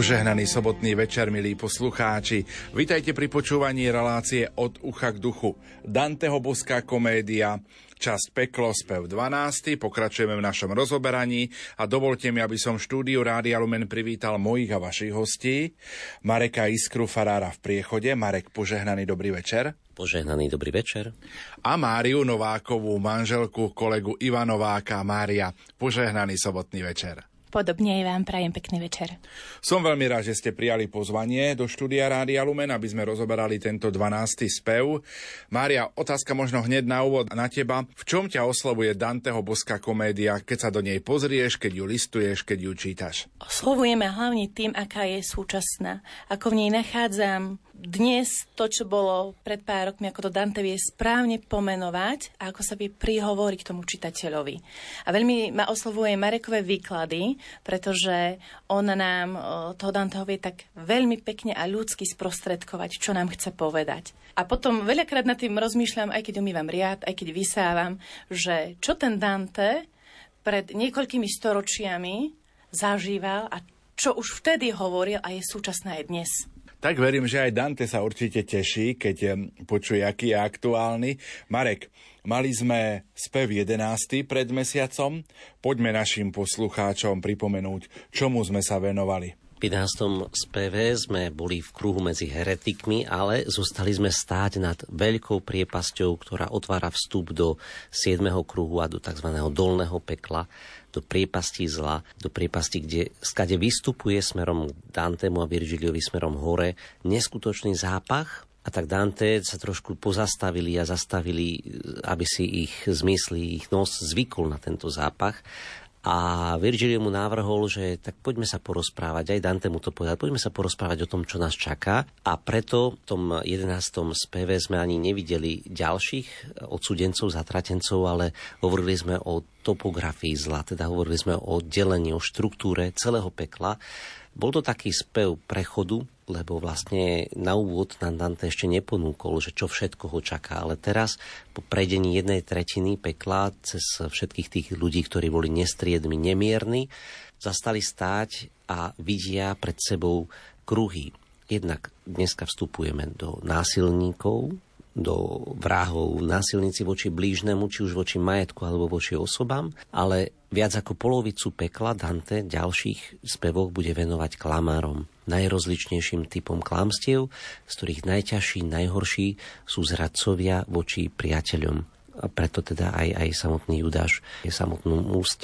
Požehnaný sobotný večer, milí poslucháči. Vitajte pri počúvaní relácie Od ucha k duchu. Danteho Božská komédia, časť Peklo, spev 12. Pokračujeme v našom rozoberaní a dovolte mi, aby som v štúdiu Rádia Lumen privítal mojich a vašich hostí. Mareka Iskru, farára v Priechode. Marek, požehnaný dobrý večer. Požehnaný dobrý večer. A Máriu Novákovú, manželku kolegu Ivana Nováka. Mária, požehnaný sobotný večer. Podobne aj vám prajem pekný večer. Som veľmi rád, že ste prijali pozvanie do štúdia Rádia Lumen, aby sme rozoberali tento 12. spev. Mária, otázka možno hneď na úvod na teba. V čom ťa oslovuje Danteho Božská komédia, keď sa do nej pozrieš, keď ju listuješ, keď ju čítaš? Oslovuje ma hlavne tým, aká je súčasná. Ako v nej nachádzam dnes to, čo bolo pred pár rokmi, ako to Dante vie správne pomenovať a ako sa vie prihovoriť k tomu čitateľovi. A veľmi ma oslovuje Marekové výklady, pretože on nám toho Danteho vie tak veľmi pekne a ľudsky sprostredkovať, čo nám chce povedať. A potom veľakrát nad tým rozmýšľam, aj keď umývam riad, aj keď vysávam, že čo ten Dante pred niekoľkými storočiami zažíval a čo už vtedy hovoril a je súčasné aj dnes. Tak verím, že aj Dante sa určite teší, keď počuje, aký je aktuálny. Marek, mali sme spev 11. pred mesiacom. Poďme našim poslucháčom pripomenúť, čomu sme sa venovali. V 15. speve sme boli v kruhu medzi heretikmi, ale zostali sme stáť nad veľkou priepasťou, ktorá otvára vstup do 7. kruhu a do tzv. Dolného pekla, do priepasti zla, do priepasti, kde skade vystupuje smerom Dantemu a Virgiliovi smerom hore neskutočný zápach. A tak Dante sa trošku pozastavili a zastavili, aby si ich zmysly, ich nos zvykol na tento zápach. A Virgilio mu navrhol, že tak poďme sa porozprávať, aj Dante mu to povedal, poďme sa porozprávať o tom, čo nás čaká. A preto v tom 11. speve sme ani nevideli ďalších odsudencov, zatratencov, ale hovorili sme o topografii zla, teda hovorili sme o delení, o štruktúre celého pekla. Bol to taký spev prechodu, lebo vlastne na úvod nám Dante ešte neponúkol, že čo všetko ho čaká. Ale teraz po prejdení 1/3 pekla cez všetkých tých ľudí, ktorí boli nestriedmi, nemierni, zastali stáť a vidia pred sebou kruhy. Jednak dneska vstupujeme do násilníkov, do vrahov, násilníci voči blížnemu, či už voči majetku alebo voči osobám, ale viac ako polovicu pekla Dante v ďalších spevoch bude venovať klamárom, najrozličnejším typom klamstiev, z ktorých najťažší, najhorší sú zradcovia voči priateľom. A preto teda aj samotný Judáš je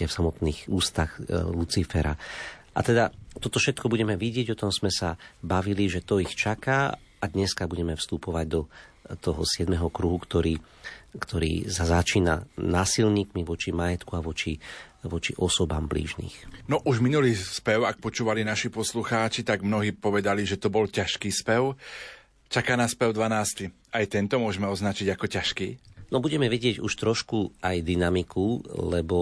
v samotných ústach Lucifera. A teda toto všetko budeme vidieť, o tom sme sa bavili, že to ich čaká a dneska budeme vstupovať do toho 7. kruhu, ktorý začína násilníkmi voči majetku a voči osobám blížnych. No už minulý spev, ak počúvali naši poslucháči, tak mnohí povedali, že to bol ťažký spev. Čaká nás spev 12. Aj tento môžeme označiť ako ťažký? No budeme vidieť už trošku aj dynamiku, lebo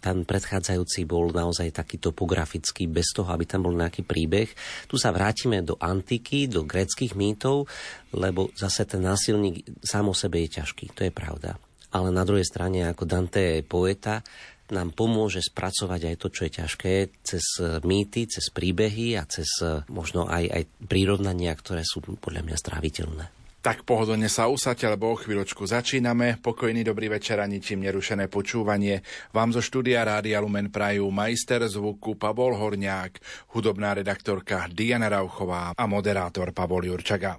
tam predchádzajúci bol naozaj taký topografický, bez toho, aby tam bol nejaký príbeh. Tu sa vrátime do antiky, do gréckych mýtov, lebo zase ten násilník sám o sebe je ťažký, to je pravda. Ale na druhej strane, ako Dante je poeta, nám pomôže spracovať aj to, čo je ťažké, cez mýty, cez príbehy a cez možno aj prírodnania, ktoré sú podľa mňa stráviteľné. Tak pohodlne sa usaďte, lebo o chvíľočku začíname. Pokojný dobrý večer a ničím nerušené počúvanie. Vám zo štúdia Rádia Lumen prajú majster zvuku Pavol Horniák, hudobná redaktorka Diana Rauchová a moderátor Pavol Jurčaga.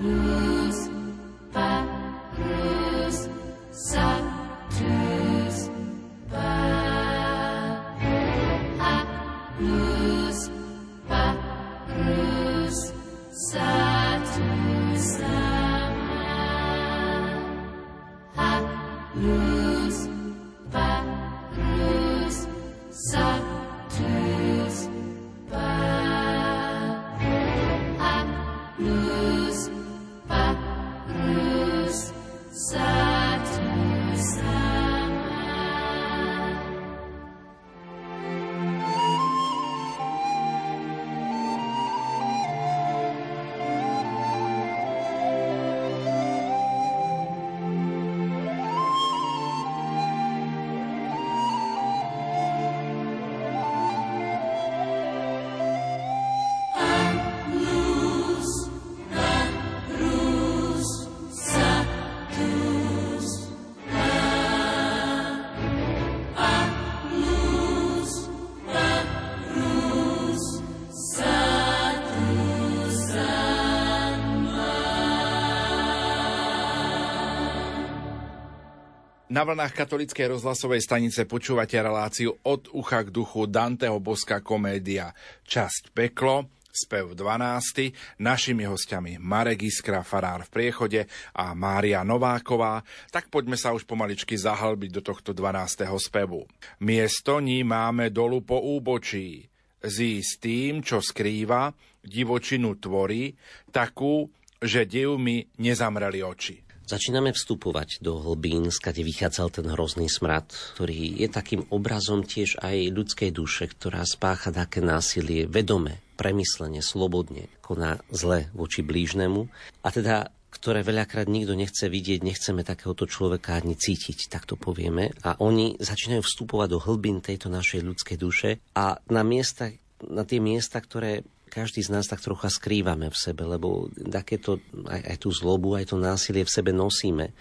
Luz, Pyrrhus, Sextus, Pholus, Pyrrhus, Sextus. Na vlnách katolíckej rozhlasovej stanice počúvate reláciu Od ucha k duchu, Danteho Božská komédia, časť Peklo, spev 12. Našimi hostiami Marek Iskra, farár v Priechode, a Mária Nováková. Tak poďme sa už pomaličky zahlbiť do tohto 12. spevu. Miesto ní máme dolu po úbočí. Zísť tým, čo skrýva, divočinu tvorí, takú, že div mi nezamreli oči. Začíname vstupovať do hlbín, skade vychádzal ten hrozný smrad, ktorý je takým obrazom tiež aj ľudskej duše, ktorá spácha také násilie vedome, premyslene, slobodne, koná zle voči blížnemu, a teda ktoré veľakrát nikto nechce vidieť, nechceme takéhoto človeka ani cítiť, tak to povieme. A oni začínajú vstupovať do hlbín tejto našej ľudskej duše a na tie miesta, ktoré každý z nás tak trocha skrývame v sebe, lebo takéto aj tú zlobu, aj to násilie v sebe nosíme.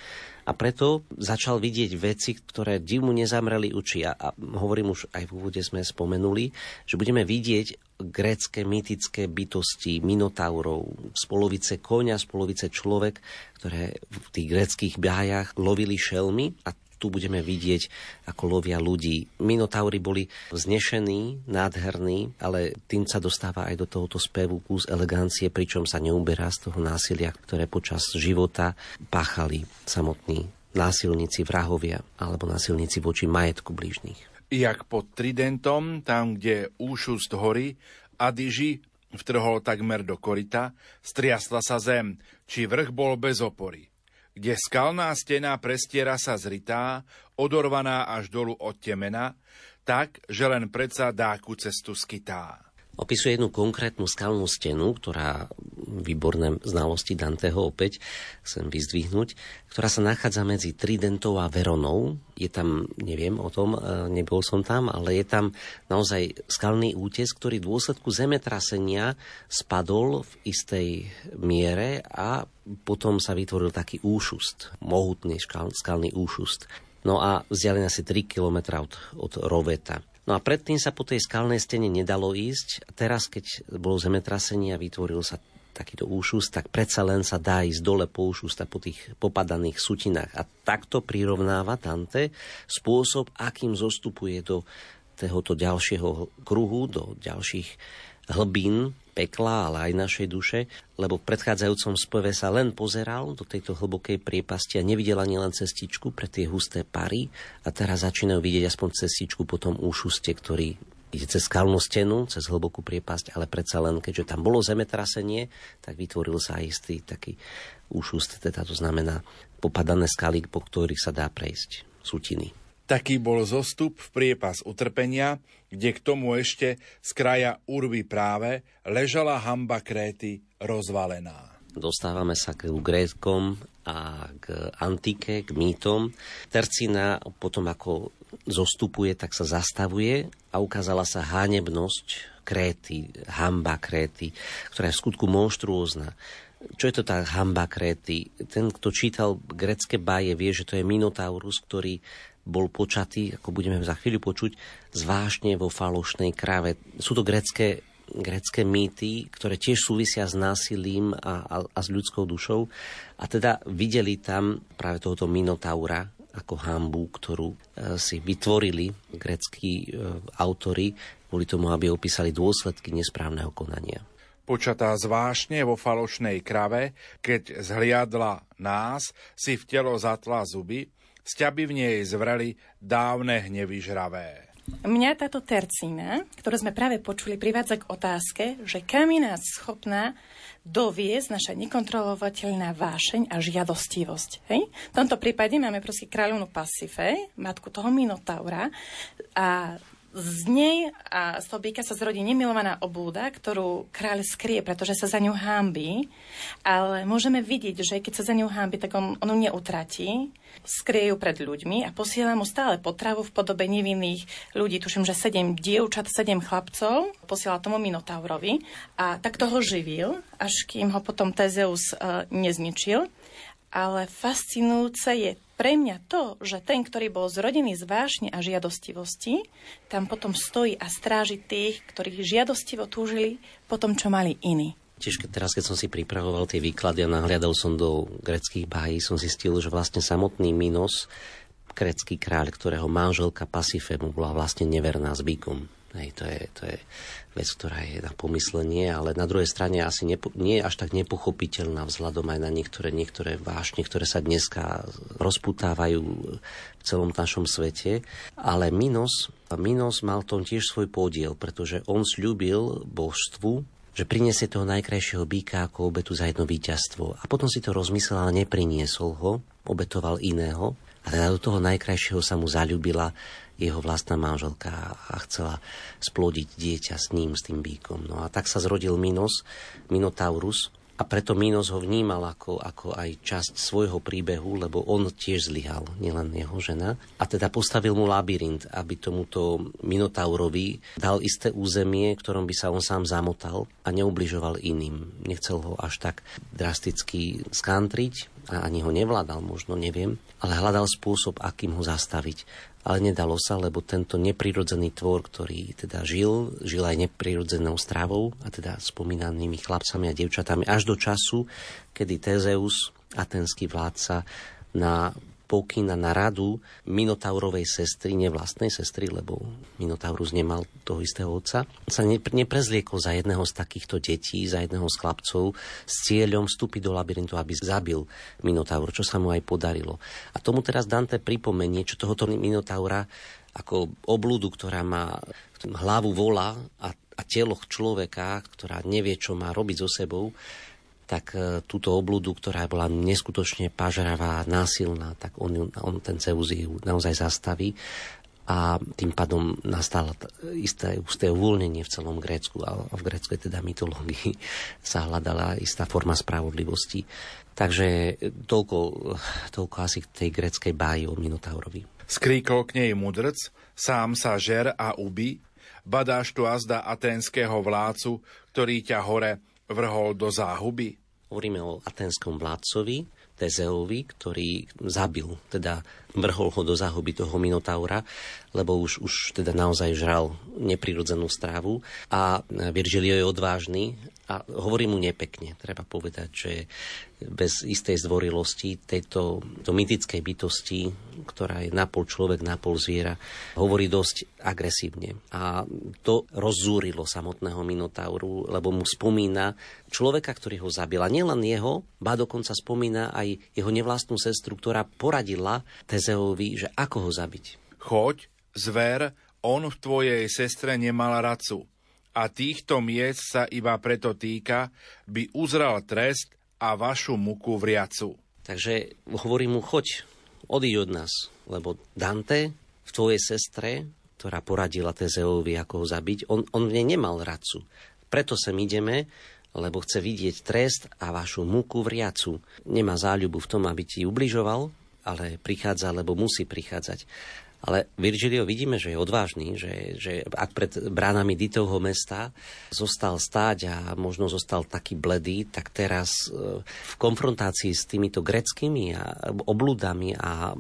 A preto začal vidieť veci, ktoré divu nezamreli oči. A hovorím, už aj v úvode sme spomenuli, že budeme vidieť grécke mýtické bytosti, minotaurov, z polovice koňa, z polovice človek, ktoré v tých gréckych bájach lovili šelmy, a tu budeme vidieť, ako lovia ľudí. Minotauri boli vznešení, nádherní, ale tým sa dostáva aj do tohoto spevu kus elegancie, pričom sa neuberá z toho násilia, ktoré počas života páchali samotní násilníci, vrahovia alebo násilníci voči majetku blížnych. Jak pod Tridentom, tam, kde úšust hory, Adyži vtrhol takmer do koryta, striasla sa zem, či vrch bol bez opory. Kde skalná stena prestiera sa zrytá, odorvaná až dolu od temena, tak, že len predsa dáku cestu skytá. Opisuje jednu konkrétnu skalnú stenu, ktorá, výborné znalosti Danteho opäť chcem vyzdvihnúť, ktorá sa nachádza medzi Tridentou a Veronou. Je tam, neviem o tom, nebol som tam, ale je tam naozaj skalný útes, ktorý v dôsledku zemetrasenia spadol v istej miere a potom sa vytvoril taký úšust, mohutný skalný úšust. No a vzdialený asi 3 km od Roveta. No a predtým sa po tej skalnej stene nedalo ísť. A teraz, keď bolo zemetrasenie a vytvoril sa takýto úšust, tak predsa len sa dá ísť dole po úšust a po tých popadaných sutinách. A takto prirovnáva Dante spôsob, akým zostupuje do tohoto ďalšieho kruhu, do ďalších hlbín pekla, ale aj našej duše, lebo v predchádzajúcom speve sa len pozeral do tejto hlbokej priepasti a nevidel ani len cestičku pre tie husté pary, a teraz začínajú vidieť aspoň cestičku po tom úšuste, ktorý ide cez skalnú stenu, cez hlbokú priepasť, ale predsa len, keďže tam bolo zemetrasenie, tak vytvoril sa aj istý taký úšust, teda to znamená popadané skaly, po ktorých sa dá prejsť, sutiny. Taký bol zostup v priepas utrpenia, kde k tomu ešte z kraja urby práve ležala hanba Kréty rozvalená. Dostávame sa k Grékom a k antike, k mýtom. Tercina potom ako zostupuje, tak sa zastavuje a ukázala sa hanebnosť Kréty, hanba Kréty, ktorá je v skutku monštruózna. Čo je to tá hanba Kréty? Ten, kto čítal grécke báje, vie, že to je Minotaurus, ktorý bol počatý, ako budeme za chvíľu počuť, zvláštne vo falošnej kráve. Sú to grécke mýty, ktoré tiež súvisia s násilím a s ľudskou dušou. A teda videli tam práve tohoto Minotaura ako hanbu, ktorú si vytvorili grécki autori kvôli tomu, aby opísali dôsledky nesprávneho konania. Počatá zvášne vo falošnej krave, keď zhliadla nás, si v telo zatla zuby, sťaby v nej zvreli dávne hnevy žravé. Mňa táto tercína, ktorú sme práve počuli, privádza k otázke, že kam je nás schopná doviesť naša nekontrolovateľná vášeň a žiadostivosť. Hej? V tomto prípade máme proste kráľovnú Pasifé, matku toho Minotaura, a z nej a z toho býka sa zrodí nemilovaná obúda, ktorú kráľ skrie, pretože sa za ňu hanbí, ale môžeme vidieť, že keď sa za ňu hanbí, tak on neutratí, skrie ju pred ľuďmi a posiela mu stále potravu v podobe nevinných ľudí, tuším, že 7 dievčat, 7 chlapcov, posiela tomu Minotaurovi, a tak toho živil, až kým ho potom Tezeus nezničil. Ale fascinujúce je pre mňa to, že ten, ktorý bol zrodený z vášne a žiadostivosti, tam potom stojí a stráži tých, ktorí žiadostivo túžili po tom, čo mali iní. Tiež teraz, keď som si pripravoval tie výklady a nahliadal som do gréckych bájí, som zistil, že vlastne samotný Minos, Krétsky kráľ, ktorého manželka Pasifé mu bola vlastne neverná s býkom. Hej, to je vec, ktorá je na pomyslenie, ale na druhej strane asi nie je až tak nepochopiteľná vzhľadom aj na niektoré vášne, ktoré sa dneska rozputávajú v celom našom svete. Ale Minos mal tom tiež svoj podiel, pretože on sľúbil božstvu, že priniesie toho najkrajšieho býka ako obetu za jedno víťazstvo. A potom si to rozmyslel, ale nepriniesol ho, obetoval iného. A teda do toho najkrajšieho sa mu zaľúbila jeho vlastná manželka a chcela splodiť dieťa s ním, s tým býkom. No a tak sa zrodil Minos, Minotaurus. A preto Minos ho vnímal ako aj časť svojho príbehu, lebo on tiež zlyhal, nielen jeho žena. A teda postavil mu labyrint, aby tomuto Minotaurovi dal isté územie, ktorom by sa on sám zamotal a neubližoval iným. Nechcel ho až tak drasticky skantriť, a ani ho nevládal, možno, neviem, ale hľadal spôsob, akým ho zastaviť. Ale nedalo sa, lebo tento neprirodzený tvor, ktorý teda žil aj neprirodzenou stravou, a teda spomínanými chlapcami a devčatami, až do času, kedy Tezeus, aténsky vládca, na pokyn a na radu Minotaurovej sestry, nevlastnej sestry, lebo Minotaurus nemal toho istého otca, sa neprezliekol za jedného z takýchto detí, za jedného z chlapcov, s cieľom vstúpiť do labyrintu, aby zabil Minotaur, čo sa mu aj podarilo. A tomu teraz Dante pripomenie, čo tohoto Minotaura ako oblúdu, ktorá má hlavu vola a telo človeka, ktorá nevie, čo má robiť so sebou, tak túto obludu, ktorá bola neskutočne pažravá, násilná, tak on ten Zeus ju naozaj zastaví a tým pádom nastalo isté uvoľnenie v celom Grécku a v gréckej teda mytológii sa hľadala istá forma spravodlivosti. Takže toľko asi k tej gréckej báji o Minotaurovi. Skríkol k nej mudrc, sám sa žer a ubí, badáš tu azda aténskeho vládcu, ktorý ťa hore vrhol do záhuby. Hovoríme o aténskom vládcovi, Tezeovi, ktorý zabil, teda vrhol ho do záhuby toho Minotaura, lebo už teda naozaj žral neprirodzenú stravu. A Virgilio je odvážny a hovorí mu nepekne. Treba povedať, že bez istej zdvorilosti tejto mytickej bytosti, ktorá je napol človek, napol zviera, hovorí dosť agresívne. A to rozzúrilo samotného Minotauru, lebo mu spomína človeka, ktorý ho zabil. A nielen jeho, ba dokonca spomína aj jeho nevlastnú sestru, ktorá poradila Tezeovi, že ako ho zabiť. Choď, zver, on v tvojej sestre nemal radcu. A týchto miest sa iba preto týka, by uzral trest a vašu muku vriacu. Takže hovorí mu, choď, odíď od nás, lebo Dante v tvojej sestre, ktorá poradila Tezeovi, ako ho zabiť, on v nej nemal radcu. Preto sem ideme, lebo chce vidieť trest a vašu muku vriacu. Nemá záľubu v tom, aby ti ubližoval, ale prichádza, lebo musí prichádzať. Ale Virgilio vidíme, že je odvážny, že ak pred bránami Ditovho mesta zostal stáť a možno zostal taký bledý, tak teraz v konfrontácii s týmito greckými oblúdami a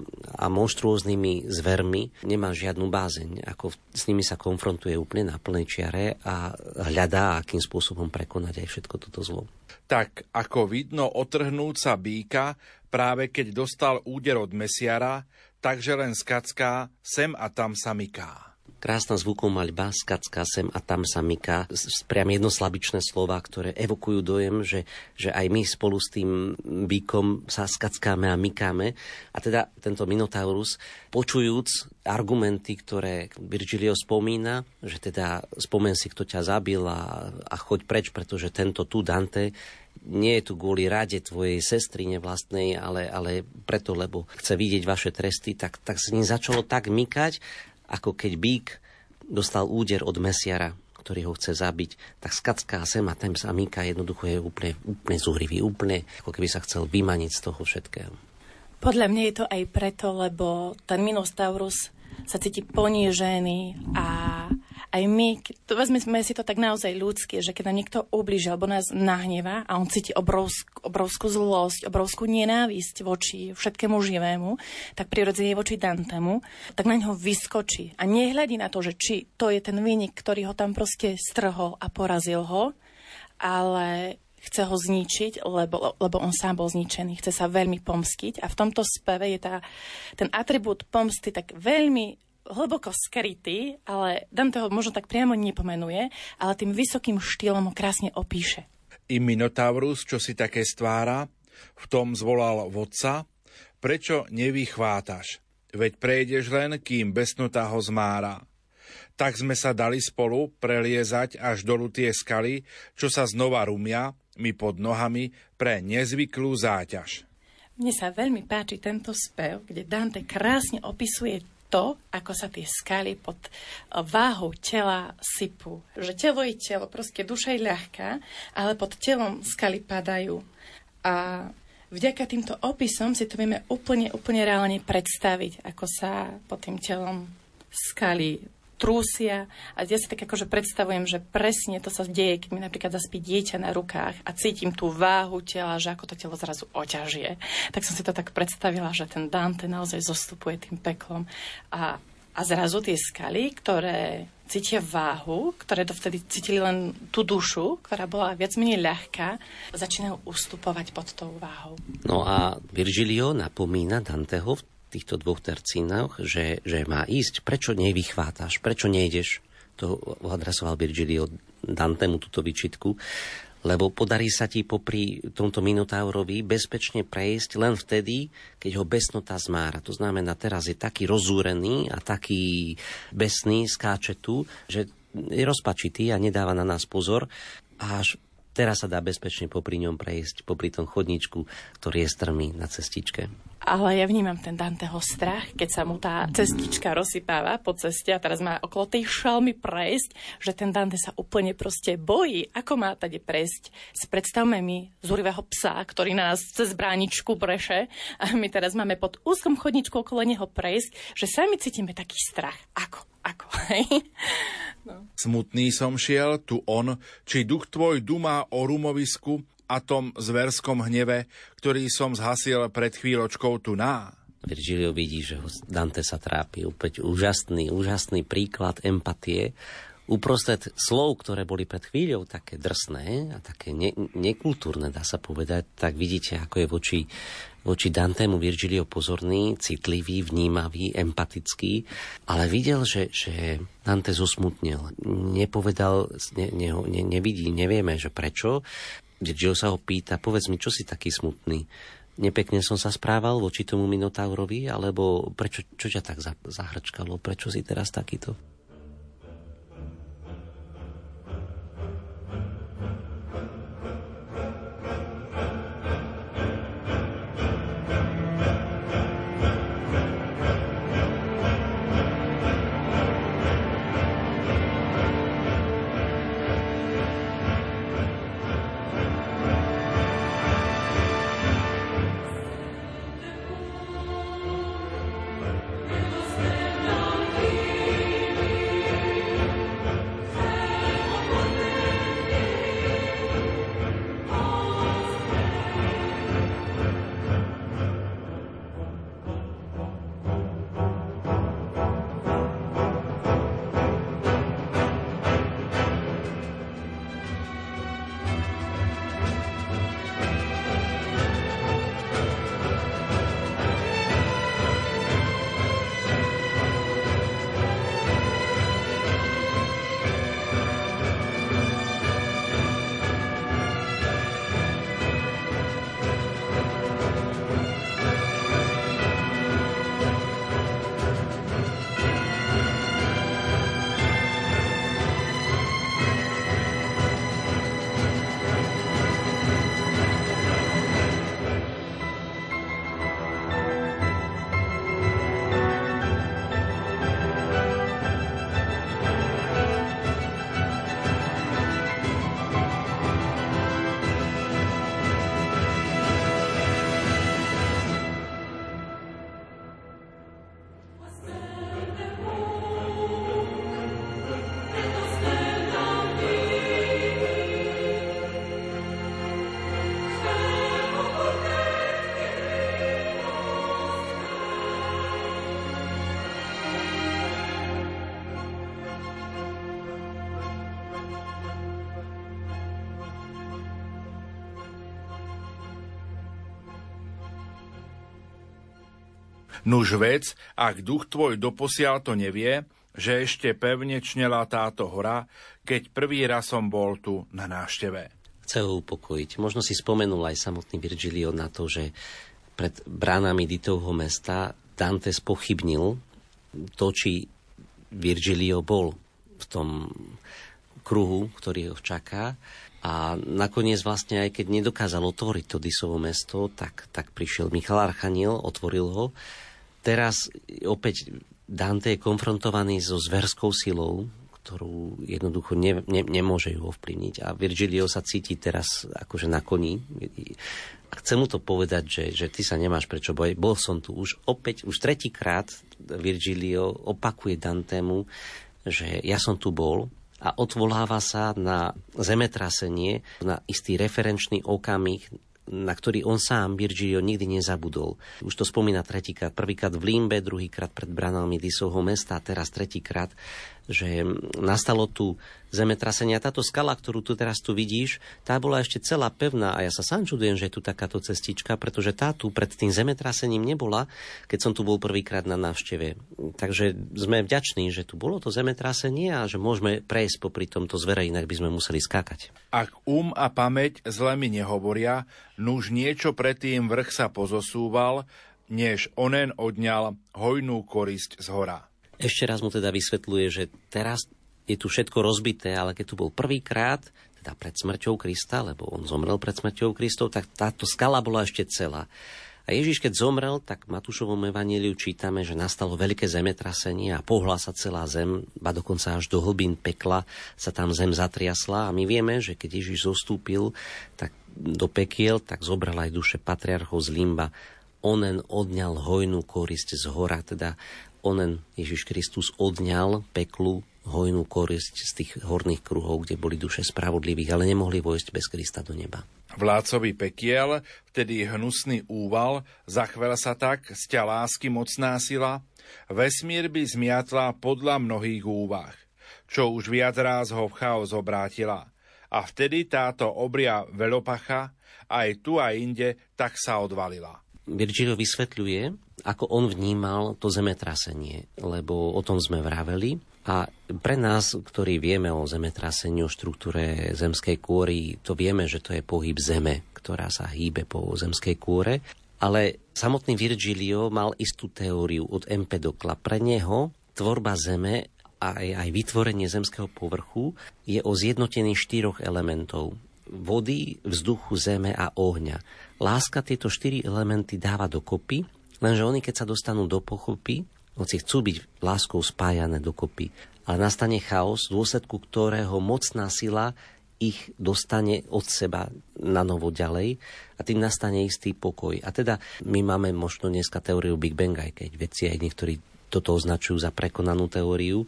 monštruóznymi zvermi nemá žiadnu bázeň. Ako s nimi sa konfrontuje úplne na plnej čiare a hľadá, akým spôsobom prekonať aj všetko toto zlo. Tak, ako vidno, otrhnúť sa býka, práve keď dostal úder od mesiara, takže len skacká, sem a tam sa myká. Krásna zvukomaľba, skacká, sem a tam sa myká. Priam jednoslabičné slova, ktoré evokujú dojem, že aj my spolu s tým býkom sa skackáme a mykáme. A teda tento Minotaurus, počujúc argumenty, ktoré Virgilio spomína, že teda spomen si, kto ťa zabil a choď preč, pretože tento tu Dante nie je tu kvôli rade tvojej sestry nevlastnej, ale preto, lebo chce vidieť vaše tresty, tak sa ním začalo tak mykať, ako keď bík dostal úder od mesiara, ktorý ho chce zabiť, tak skacká sem a tam sa myká, jednoducho je úplne zúrivý, úplne ako keby sa chcel vymaniť z toho všetkého. Podľa mňa je to aj preto, lebo ten Minotaurus sa cíti ponížený a aj my, vezmeme si to tak naozaj ľudské, že keď nám niekto ublíži alebo nás nahnevá a on cíti obrovskú zlosť, obrovskú nenávisť voči všetkému živému, tak prirodzene voči Dantemu, tak na ňo vyskočí a nehľadí na to, že či to je ten vinník, ktorý ho tam proste strhol a porazil ho, ale chce ho zničiť, lebo on sám bol zničený, chce sa veľmi pomstiť a v tomto speve je ten atribút pomsty tak veľmi hlboko skrytý, ale Dante ho možno tak priamo nepomenuje, ale tým vysokým štýlom ho krásne opíše. I Minotaurus, čo si také stvára, v tom zvolal vodca, prečo nevychvátaš, veď prejdeš len, kým besnota ho zmára. Tak sme sa dali spolu preliezať až dolu tie skaly, čo sa znova rumia, mi pod nohami, pre nezvyklú záťaž. Mne sa veľmi páči tento spev, kde Dante krásne opisuje to, ako sa tie skaly pod váhou tela sypú. Že telo je telo, proste duša je ľahká, ale pod telom skaly padajú. A vďaka týmto opisom si to vieme úplne reálne predstaviť, ako sa pod tým telom skaly trúsia a ja si tak akože predstavujem, že presne to sa deje, keď mi napríklad zaspí dieťa na rukách a cítim tú váhu tela, že ako to telo zrazu oťažie. Tak som si to tak predstavila, že ten Dante naozaj zostupuje tým peklom a zrazu tie skaly, ktoré cítia váhu, ktoré dovtedy cítili len tú dušu, ktorá bola viac menej ľahká, začínajú ustupovať pod tou váhou. No a Virgilio napomína Danteho v týchto dvoch tercínach, že má ísť. Prečo nevychvátaš? Prečo nejdeš? To adresoval Virgilio Dantemu túto výčitku. Lebo podarí sa ti popri tomto Minotaurovi bezpečne prejsť len vtedy, keď ho besnota zmára. To znamená, teraz je taký rozúrený a taký besný, skáče tu, že je rozpačitý a nedáva na nás pozor. Až teraz sa dá bezpečne popri ňom prejsť, popri tom chodníčku, ktorý je strmý na cestičke. Ale ja vnímam ten Danteho strach, keď sa mu tá cestička rozsypáva po ceste a teraz má okolo tej šalmy prejsť, že ten Dante sa úplne proste bojí, ako má tady prejsť. Predstavme mi zúrivého psa, ktorý na nás cez bráničku breše a my teraz máme pod úzkom chodníčku okolo neho prejsť, že sami cítime taký strach. Ako? No. Smutný som šiel, tu on, či duch tvoj dumá o rumovisku a tom zverskom hneve, ktorý som zhasil pred chvíľočkou tu na. Virgilio vidí, že Dante sa trápi. Opäť úžasný príklad empatie. Uprostred slov, ktoré boli pred chvíľou také drsné a také nekultúrne, dá sa povedať, tak vidíte, ako je voči Dantemu Virgilio pozorný, citlivý, vnímavý, empatický, ale videl, že Dante zosmutnil. Nepovedal, nevidí, nevieme, že prečo. Virgilio sa ho pýta, povedz mi, čo si taký smutný? Nepekne som sa správal voči tomu Minotaurovi, alebo prečo, čo ťa tak zahrčkalo? Prečo si teraz takýto? Nuž vec, ak duch tvoj doposiaľ to nevie, že ešte pevne čnela táto hora, keď prvý raz som bol tu na návšteve. Chcel ho upokojiť. Možno si spomenul aj samotný Virgilio na to, že pred bránami Ditovho mesta Dante spochybnil to, či Virgilio bol v tom kruhu, ktorý ho čaká. A nakoniec vlastne, aj keď nedokázal otvoriť to Disovo mesto, tak prišiel Michal Archaniel, otvoril ho. Teraz opäť Dante je konfrontovaný so zverskou silou, ktorú jednoducho nemôže ju ovplyvniť. A Virgilio sa cíti teraz akože na koni. A chce mu to povedať, že ty sa nemáš prečo bojať. Bol som tu už opäť, už tretíkrát Virgilio opakuje Dantemu, že ja som tu bol, a odvoláva sa na zemetrasenie, na istý referenčný okamih, na ktorý on sám, Virgilio, nikdy nezabudol. Už to spomína tretíkrát. Prvýkrát v Limbe, druhýkrát pred branami Disovho mesta, a teraz tretíkrát, že nastalo tu zemetrasenie. Táto skala, ktorú tu teraz tu vidíš, tá bola ešte celá pevná, a ja sa sám čudujem, že je tu takáto cestička, pretože tá tu pred tým zemetrasením nebola, keď som tu bol prvýkrát na návšteve. Takže sme vďační, že tu bolo to zemetrasenie a že môžeme prejsť popri tomto zvere, inak by sme museli skákať. Ak a pamäť zle mi nehovoria, nuž niečo predtým vrch sa pozosúval, než onen odňal hojnú korisť z hora. Ešte raz mu teda vysvetľuje, že teraz je tu všetko rozbité, ale keď tu bol prvýkrát, teda pred smrťou Krista, lebo on zomrel pred smrťou Kristov, tak táto skala bola ešte celá. A Ježiš, keď zomrel, tak v Matúšovom evanjeliu čítame, že nastalo veľké zemetrasenie a pohľa sa celá zem, ba dokonca až do hlbín pekla sa tam zem zatriasla. A my vieme, že keď Ježiš zostúpil tak do pekiel, tak zobral aj duše patriarchov z Limba. Onen odňal hojnú korisť z hora, teda onen Ježiš Kristus odňal peklu hojnú korisť z tých horných kruhov, kde boli duše spravodlivých, ale nemohli vojsť bez Krista do neba. Vládcovi pekiel, vtedy hnusný úval, zachvel sa tak, sťa lásky mocná sila, vesmír by zmiatla podľa mnohých úvah, čo už viac ráz ho v chaos obrátila. A vtedy táto obria velopacha, aj tu a inde, tak sa odvalila. Virgilio vysvetľuje, ako on vnímal to zemetrasenie, lebo o tom sme vraveli. A pre nás, ktorí vieme o zemetrasení, o štruktúre zemskej kôry, to vieme, že to je pohyb zeme, ktorá sa hýbe po zemskej kôre. Ale samotný Virgilio mal istú teóriu od Empedokla. Pre neho tvorba zeme a aj vytvorenie zemského povrchu je o zjednotení štyroch elementov. Vody, vzduchu, zeme a ohňa. Láska tieto štyri elementy dáva dokopy, lenže oni, keď sa dostanú do pochopy, hoci chcú byť láskou spájané dokopy, ale nastane chaos, v dôsledku ktorého mocná sila ich dostane od seba na novo ďalej, a tým nastane istý pokoj. A teda my máme možno dneska teóriu Big Bang, aj keď vedci aj niektorí toto označujú za prekonanú teóriu.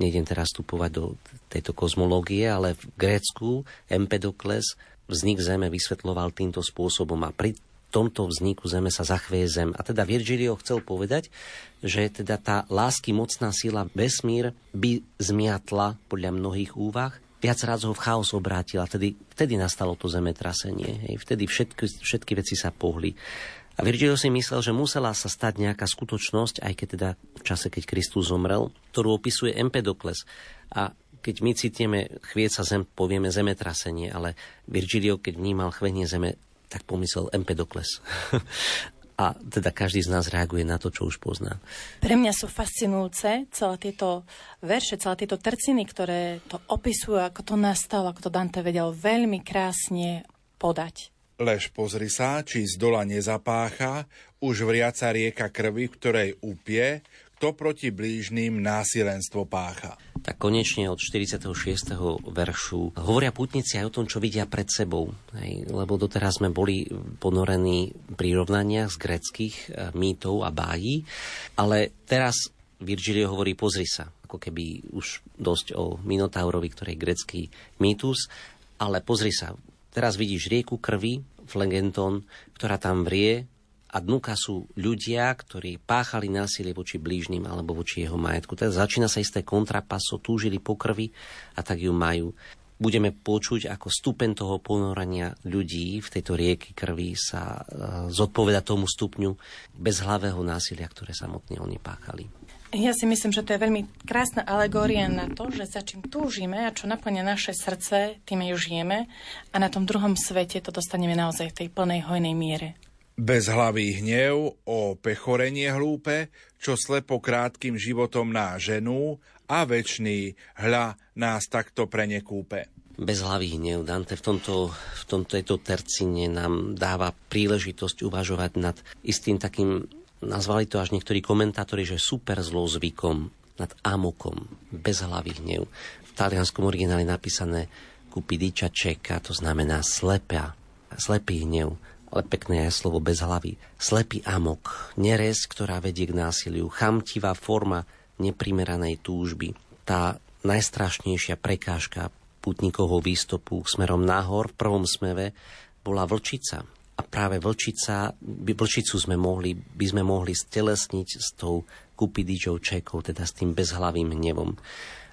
Nejdem teraz vstupovať do tejto kozmológie, ale v Grécku Empedokles vznik Zeme vysvetloval týmto spôsobom, a pri tomto vzniku Zeme sa zachveje Zem. A teda Virgilio chcel povedať, že teda tá lásky mocná sila vesmír by zmiatla podľa mnohých úvah, viac rád ho v chaos obrátila, vtedy nastalo to zemetrasenie, hej, vtedy všetky veci sa pohli. A Virgilio si myslel, že musela sa stať nejaká skutočnosť, aj keď teda v čase, keď Kristus zomrel, ktorú opisuje Empedokles. A keď my cítime chvieca zem, povieme zemetrasenie, ale Virgilio, keď vnímal chvenie zeme, tak pomyslel Empedokles. A teda každý z nás reaguje na to, čo už pozná. Pre mňa sú fascinujúce celé tieto verše, celé tieto terciny, ktoré to opisujú, ako to nastalo, ako to Dante vedel veľmi krásne podať. Lež pozri sa, či z dola nezapácha, už vriaca rieka krvi, v ktorej upie, kto proti blížnym násilenstvo pácha. Tak konečne od 46. veršu hovoria pútnici aj o tom, čo vidia pred sebou. Lebo doteraz sme boli ponorení pri rovnaniach z gréckych mýtov a bájí, ale teraz Virgilio hovorí, pozri sa, ako keby už dosť o Minotaurovi, ktorý je grécky mýtus, ale pozri sa, teraz vidíš rieku krvi, Flegenton, ktorá tam vrie, a dnuka sú ľudia, ktorí páchali násilie voči blížnym alebo voči jeho majetku. Teda začína sa isté kontrapaso, túžili po krvi a tak ju majú. budeme počuť, ako stupeň toho ponorania ľudí v tejto rieky krvi sa zodpoveda tomu stupňu bezhlavého násilia, ktoré samotne oni páchali. Ja si myslím, že to je veľmi krásna alegória na to, že za čím túžime a čo naplňa naše srdce, tým ju žijeme a na tom druhom svete to dostaneme naozaj v tej plnej hojnej miere. Bezhlavý hnev o pechorenie hlúpe, čo slepo krátkým životom na ženu a večný hľa nás takto prenekúpe. Bezhlavý hnev Dante v tejto tercine nám dáva príležitosť uvažovať nad istým takým, nazvali to až niektorí komentátori, že super zlozvykom, nad amokom, bezhlavý hnev. V talianskom originále napísané cupidicia cieca, to znamená slepý hnev. Ale pekné je slovo bezhlavý. Slepý amok, neresť, ktorá vedie k násiliu, chamtivá forma neprimeranej túžby. Tá najstrašnejšia prekážka putníkovho výstupu smerom nahor v prvom smeve bola vlčica. A práve vlčicu by sme mohli stelesniť s tou cupidičou čekou, teda s tým bezhlavým hnevom.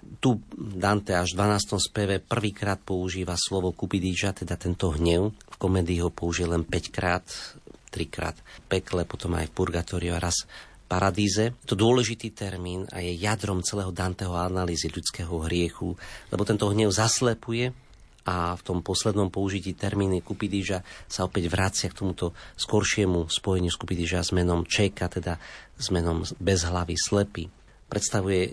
Tu Dante až v 12. speve prvýkrát používa slovo cupidiča, teda tento hnev. V komédii ho použil len 5 krát, 3 krát v pekle, potom aj v purgatóriu a raz v paradíze. To je dôležitý termín a je jadrom celého Danteho analýzy ľudského hriechu, lebo tento hnev zaslepuje a v tom poslednom použití termíny cupidiča sa opäť vracia k tomuto skoršiemu spojeniu s cupidiča s menom čeka, teda s menom bezhlavý slepý. Predstavuje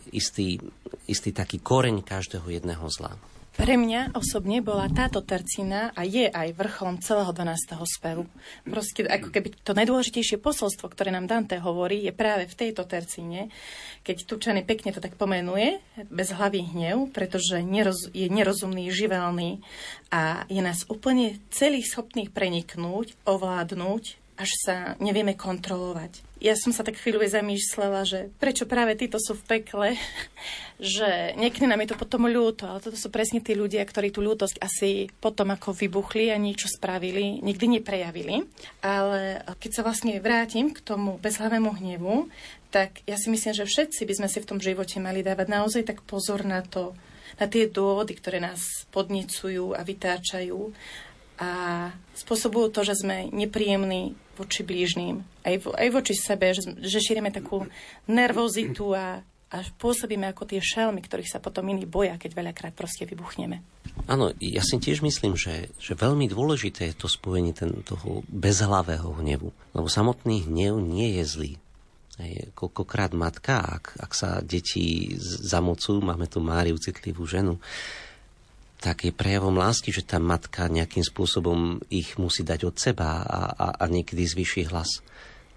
istý taký koreň každého jedného zla. Pre mňa osobne bola táto tercina a je aj vrcholom celého 12. spevu. Proste ako keby to najdôležitejšie posolstvo, ktoré nám Dante hovorí, je práve v tejto tercine, keď Tučany pekne to tak pomenuje, bezhlavý hnev, pretože je nerozumný, živelný a je nás úplne celých schopných preniknúť, ovládnuť, až sa nevieme kontrolovať. Ja som sa tak chvíľu zamýšľala, že prečo práve títo sú v pekle, že niekde nám je to potom ľúto, ale toto sú presne tí ľudia, ktorí tú ľútosť asi potom ako vybuchli a niečo spravili, nikdy neprejavili. Ale keď sa vlastne vrátim k tomu bezhlavému hnevu, tak ja si myslím, že všetci by sme si v tom živote mali dávať naozaj tak pozor na to, na tie dôvody, ktoré nás podnecujú a vytáčajú a spôsobujú to, že sme nepríjemní voči blížnym, aj voči sebe, že šírime takú nervozitu a pôsobíme ako tie šelmy, ktorých sa potom iní boja, keď veľakrát proste vybuchneme. Áno, ja si tiež myslím, že veľmi dôležité je to spojenie toho bezhlavého hnevu, lebo samotný hnev nie je zlý. Koľkokrát matka, ak sa deti zamocujú, máme tu Máriu, citlivú ženu, tak je prejavom lásky, že tá matka nejakým spôsobom ich musí dať od seba a niekedy zvýši hlas.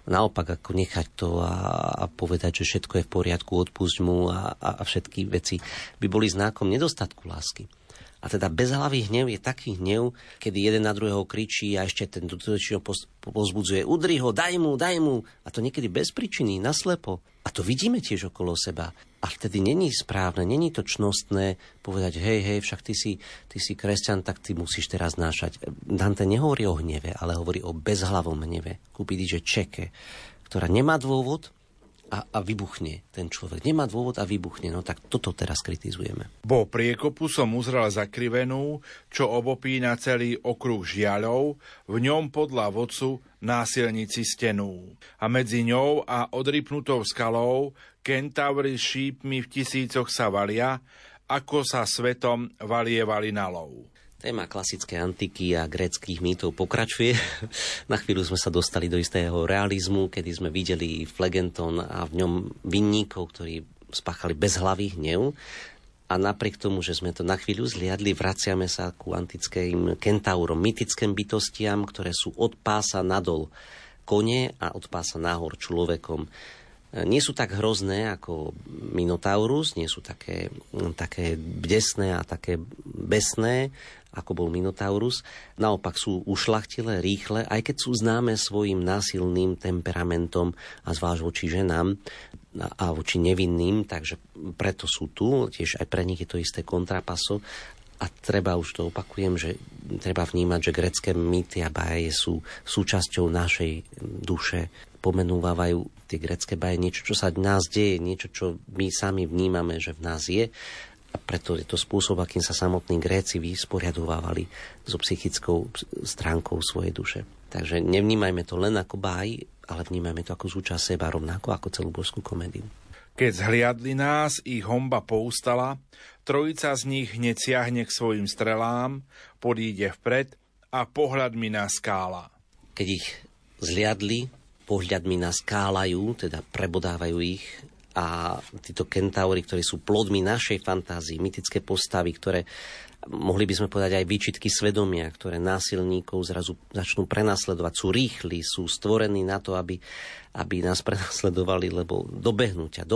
Naopak, ako nechať to a povedať, že všetko je v poriadku, odpúšť mu a všetky veci by boli znakom nedostatku lásky. A teda bezhlavý hnev je taký hnev, kedy jeden na druhého kričí a ešte ten dotyčný pozbudzuje, udri ho, daj mu. A to niekedy bez príčiny, naslepo. A to vidíme tiež okolo seba. A vtedy není správne, není to čnostné povedať, hej, však ty si kresťan, tak ty musíš teraz nášať. Dante nehovorí o hneve, ale hovorí o bezhlavom hneve. Cupidice cieche, ktorá nemá dôvod, a vybuchne ten človek. Nemá dôvod a vybuchne. No tak toto teraz kritizujeme. Po priekopu som uzrel zakrivenú, čo obopína celý okruh žiaľov, v ňom podľa vodcu násilnici stenú. A medzi ňou a odrypnutou skalou kentavry šípmi v tisícoch sa valia, ako sa svetom valievali na lov. Téma klasické antiky a gréckych mýtov pokračuje. Na chvíľu sme sa dostali do istého realizmu, kedy sme videli Phlegenton a v ňom vinníkov, ktorí spáchali bezhlavý hnev. A napriek tomu, že sme to na chvíľu zliadli, vraciame sa ku antickým kentaurom, mytickým bytostiam, ktoré sú od pása nadol kone a od pása nahor človekom. Nie sú tak hrozné ako Minotaurus, nie sú také bdesné a také besné, ako bol Minotaurus. Naopak sú ušlachtilé, rýchle, aj keď sú známe svojim násilným temperamentom a zvlášť voči ženám a voči nevinným, takže preto sú tu, tiež aj pre nich je to isté kontrapaso. A treba, už to opakujem, že treba vnímať, že grécké mýty a báje sú súčasťou našej duše. Pomenúvajú tie grécké báje niečo, čo sa v nás deje, niečo, čo my sami vnímame, že v nás je. Preto je to spôsob, akým sa samotní Gréci vysporiadovávali so psychickou stránkou svojej duše. Takže nevnímajme to len ako báj, ale vnímajme to ako súčasť seba, rovnako ako celú božskú komédiu. Keď zhliadli nás, ich honba poustala, trojica z nich hneď siahne k svojim strelám, podíde vpred a pohľadmi nás skála. Keď ich zhliadli, pohľadmi nás skálajú, teda prebodávajú ich, a títo kentauri, ktorí sú plodmi našej fantázie, mytické postavy, ktoré, mohli by sme povedať, aj výčitky svedomia, ktoré násilníkov zrazu začnú prenasledovať, sú rýchli, sú stvorení na to, aby nás prenasledovali, lebo dobehnú ťa.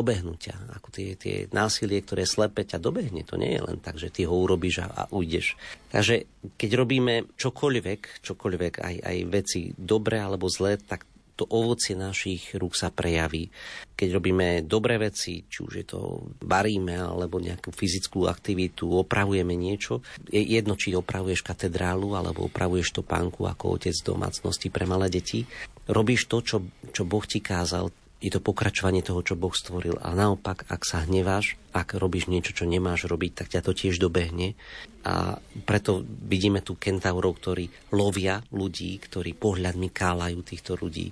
Ako tie násilie, ktoré slepe ťa dobehne, to nie je len tak, že ty ho urobíš a ujdeš. Takže keď robíme čokoľvek aj veci dobré alebo zlé, tak to ovocie našich rúk sa prejaví. Keď robíme dobré veci, či už je to varíme, alebo nejakú fyzickú aktivitu, opravujeme niečo. Je jedno, či opravuješ katedrálu, alebo opravuješ topánku ako otec domácnosti pre malé deti. Robíš to, čo Boh ti kázal. Je to pokračovanie toho, čo Boh stvoril. A naopak, ak sa hneváš, ak robíš niečo, čo nemáš robiť, tak ťa to tiež dobehne. A preto vidíme tu kentaurov, ktorí lovia ľudí, ktorí pohľadmi kálajú týchto ľudí,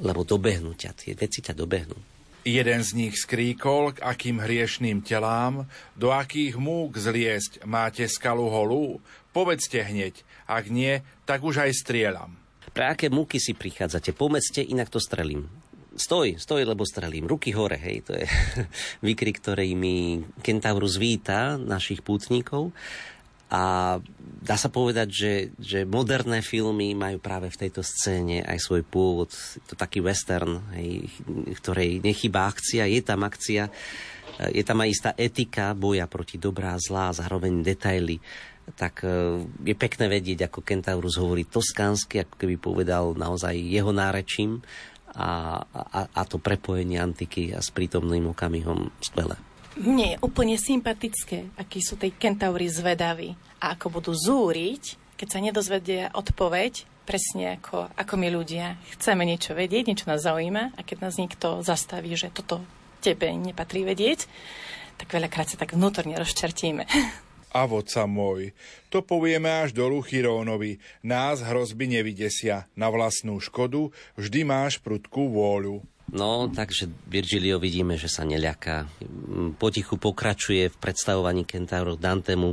lebo dobehnú ťa, tie veci ťa dobehnú. Jeden z nich skríkol, k akým hriešným telám, do akých múk zliesť, máte skalu holú? Povedzte hneď, ak nie, tak už aj strieľam. Pre aké múky si prichádzate? Pomedzte, inak to strelím. Stoj, lebo strelím. Ruky hore, hej, to je výkrik, ktorými kentaurus víta našich pútnikov. A dá sa povedať, že moderné filmy majú práve v tejto scéne aj svoj pôvod. Je to taký western, hej, ktorej nechýba akcia, je tam akcia. Je tam aj istá etika boja proti dobrá a zlá, zároveň detaily. Tak je pekné vedieť, ako kentaurus hovorí toskánsky, ako keby povedal naozaj jeho nárečím. A to prepojenie antiky a s prítomným okamihom skvelé. Mne je úplne sympatické, akí sú tí kentauri zvedaví a ako budú zúriť, keď sa nedozvedia odpoveď, presne ako my ľudia. Chceme niečo vedieť, niečo nás zaujíma, a keď nás niekto zastaví, že toto tebe nepatrí vedieť, tak veľakrát sa tak vnútorne rozčertíme. A vodca môj, to povieme až dolu Chirónovi, nás hrozby nevydesia, na vlastnú škodu vždy máš prudkú vôľu. No, takže Virgilio vidíme, že sa neľaká. Potichu pokračuje v predstavovaní kentaurov Dantemu.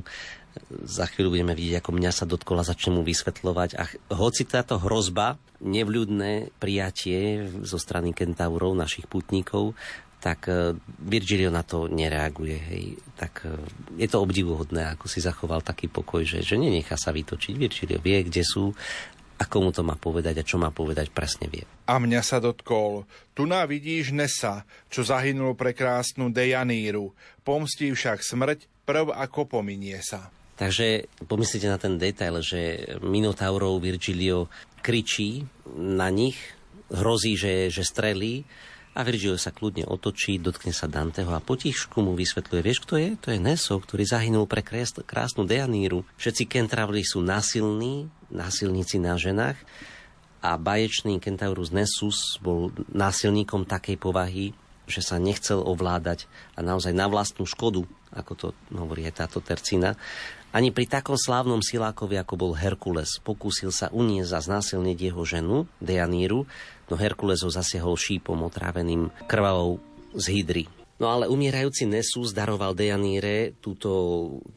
Za chvíľu budeme vidieť, ako mňa sa dotkol a začne mu vysvetľovať. A hoci táto hrozba, nevľudné prijatie zo strany kentaurov, našich pútnikov, tak Virgilio na to nereaguje. Hej. Tak je to obdivuhodné, ako si zachoval taký pokoj, že nenechá sa vytočiť. Virgilio vie, kde sú, ako mu to má povedať a čo má povedať, presne vie. A mňa sa dotkol. Tuná vidíš Nesa, čo zahynul pre krásnu Dejaníru. Pomstí však smrť, prv ako pominie sa. Takže pomyslite na ten detail, že Minotaurov Virgilio kričí na nich, hrozí, že strelí, a Virgilio sa kľudne otočí, dotkne sa Danteho a potišku mu vysvetľuje, vieš, kto je? To je Neso, ktorý zahynul pre krásnu Dejaníru. Všetci kentavri sú násilní, násilníci na ženách, a baječný kentaurus Nessus bol násilníkom takej povahy, že sa nechcel ovládať a naozaj na vlastnú škodu, ako to hovorí aj táto tercína, ani pri takom slávnom silákovi, ako bol Herkules, pokúsil sa uniesť a znásilniť jeho ženu, Dejaníru, no Herkules ho zasiahol šípom otráveným krvavou z hydry. No ale umierajúci Nessus daroval Dejaníre túto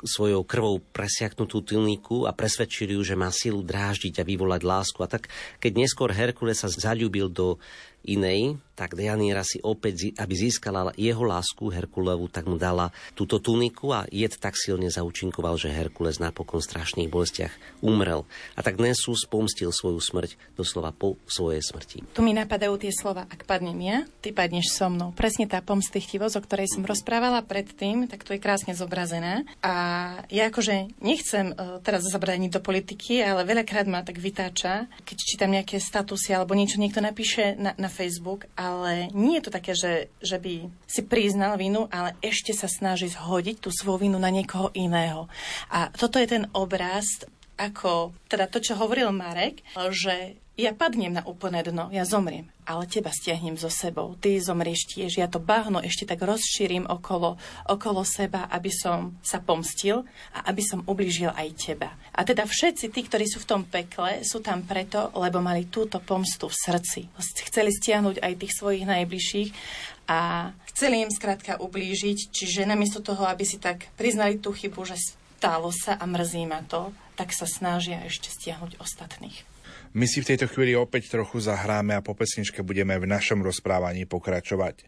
svojou krvou presiaknutú tuniku a presvedčil ju, že má silu dráždiť a vyvolať lásku. A tak, keď neskôr Herkules sa zaľúbil do inej, tak Dejaníra si opäť, aby získala jeho lásku Herkulevu, tak mu dala túto tuniku a jed tak silne zaúčinkoval, že Herkules napokon v strašných bolestiach umrel. A tak Nessus pomstil svoju smrť, doslova po svojej smrti. Tu mi napadajú tie slova, ak padnem ja, ty padneš so mnou. Presne tá pomstychtivosť, o ktorej som rozprávala predtým, tak tu je krásne zobrazená. A ja akože nechcem teraz zabrániť do politiky, ale veľakrát ma tak vytáča, keď čítam nejaké statusy alebo niečo niekto napíše na Facebook, ale nie je to také, že by si priznal vinu, ale ešte sa snaží zhodiť tú svoju vinu na niekoho iného. A toto je ten obraz ako teda to, čo hovoril Marek, že ja padnem na úplné dno, ja zomriem, ale teba stiahnem so sebou, ty zomrieš tiež, ja to bahno ešte tak rozšírim okolo seba, aby som sa pomstil a aby som ublížil aj teba. A teda všetci tí, ktorí sú v tom pekle, sú tam preto, lebo mali túto pomstu v srdci. Chceli stiahnuť aj tých svojich najbližších a chceli im skrátka ublížiť, čiže namiesto toho, aby si tak priznali tú chybu, že stalo sa a mrzí ma to, tak sa snažia ešte stiahnuť ostatných. My si v tejto chvíli opäť trochu zahráme a po pesničke budeme v našom rozprávaní pokračovať.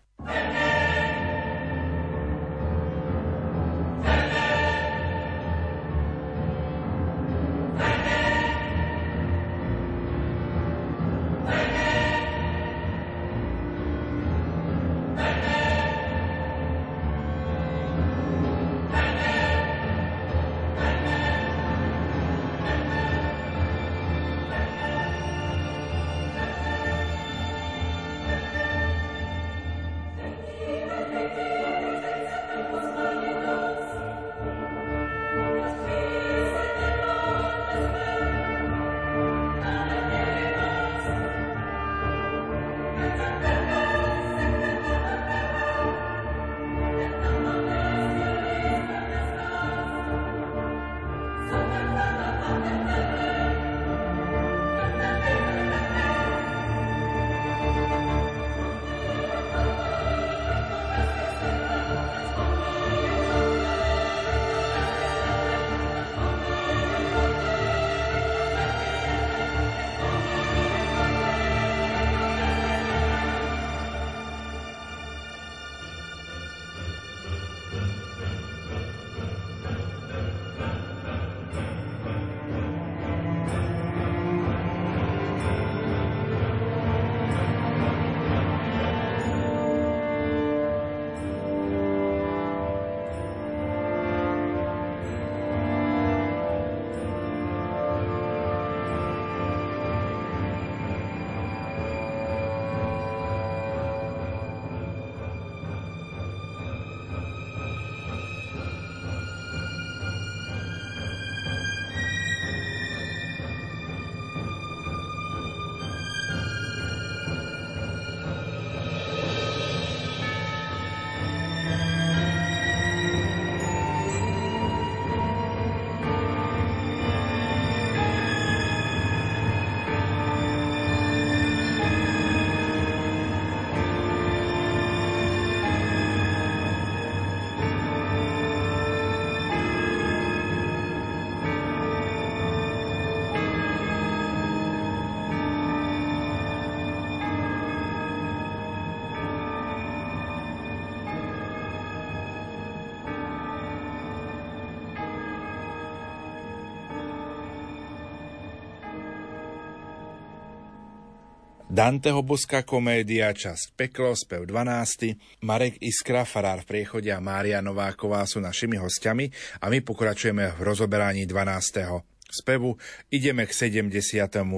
Danteho Božská komédia, časť Peklo, spev 12. Marek Iskra, farár v Priechode a Mária Nováková sú našimi hostiami a my pokračujeme v rozoberaní 12. spevu. Ideme k 70.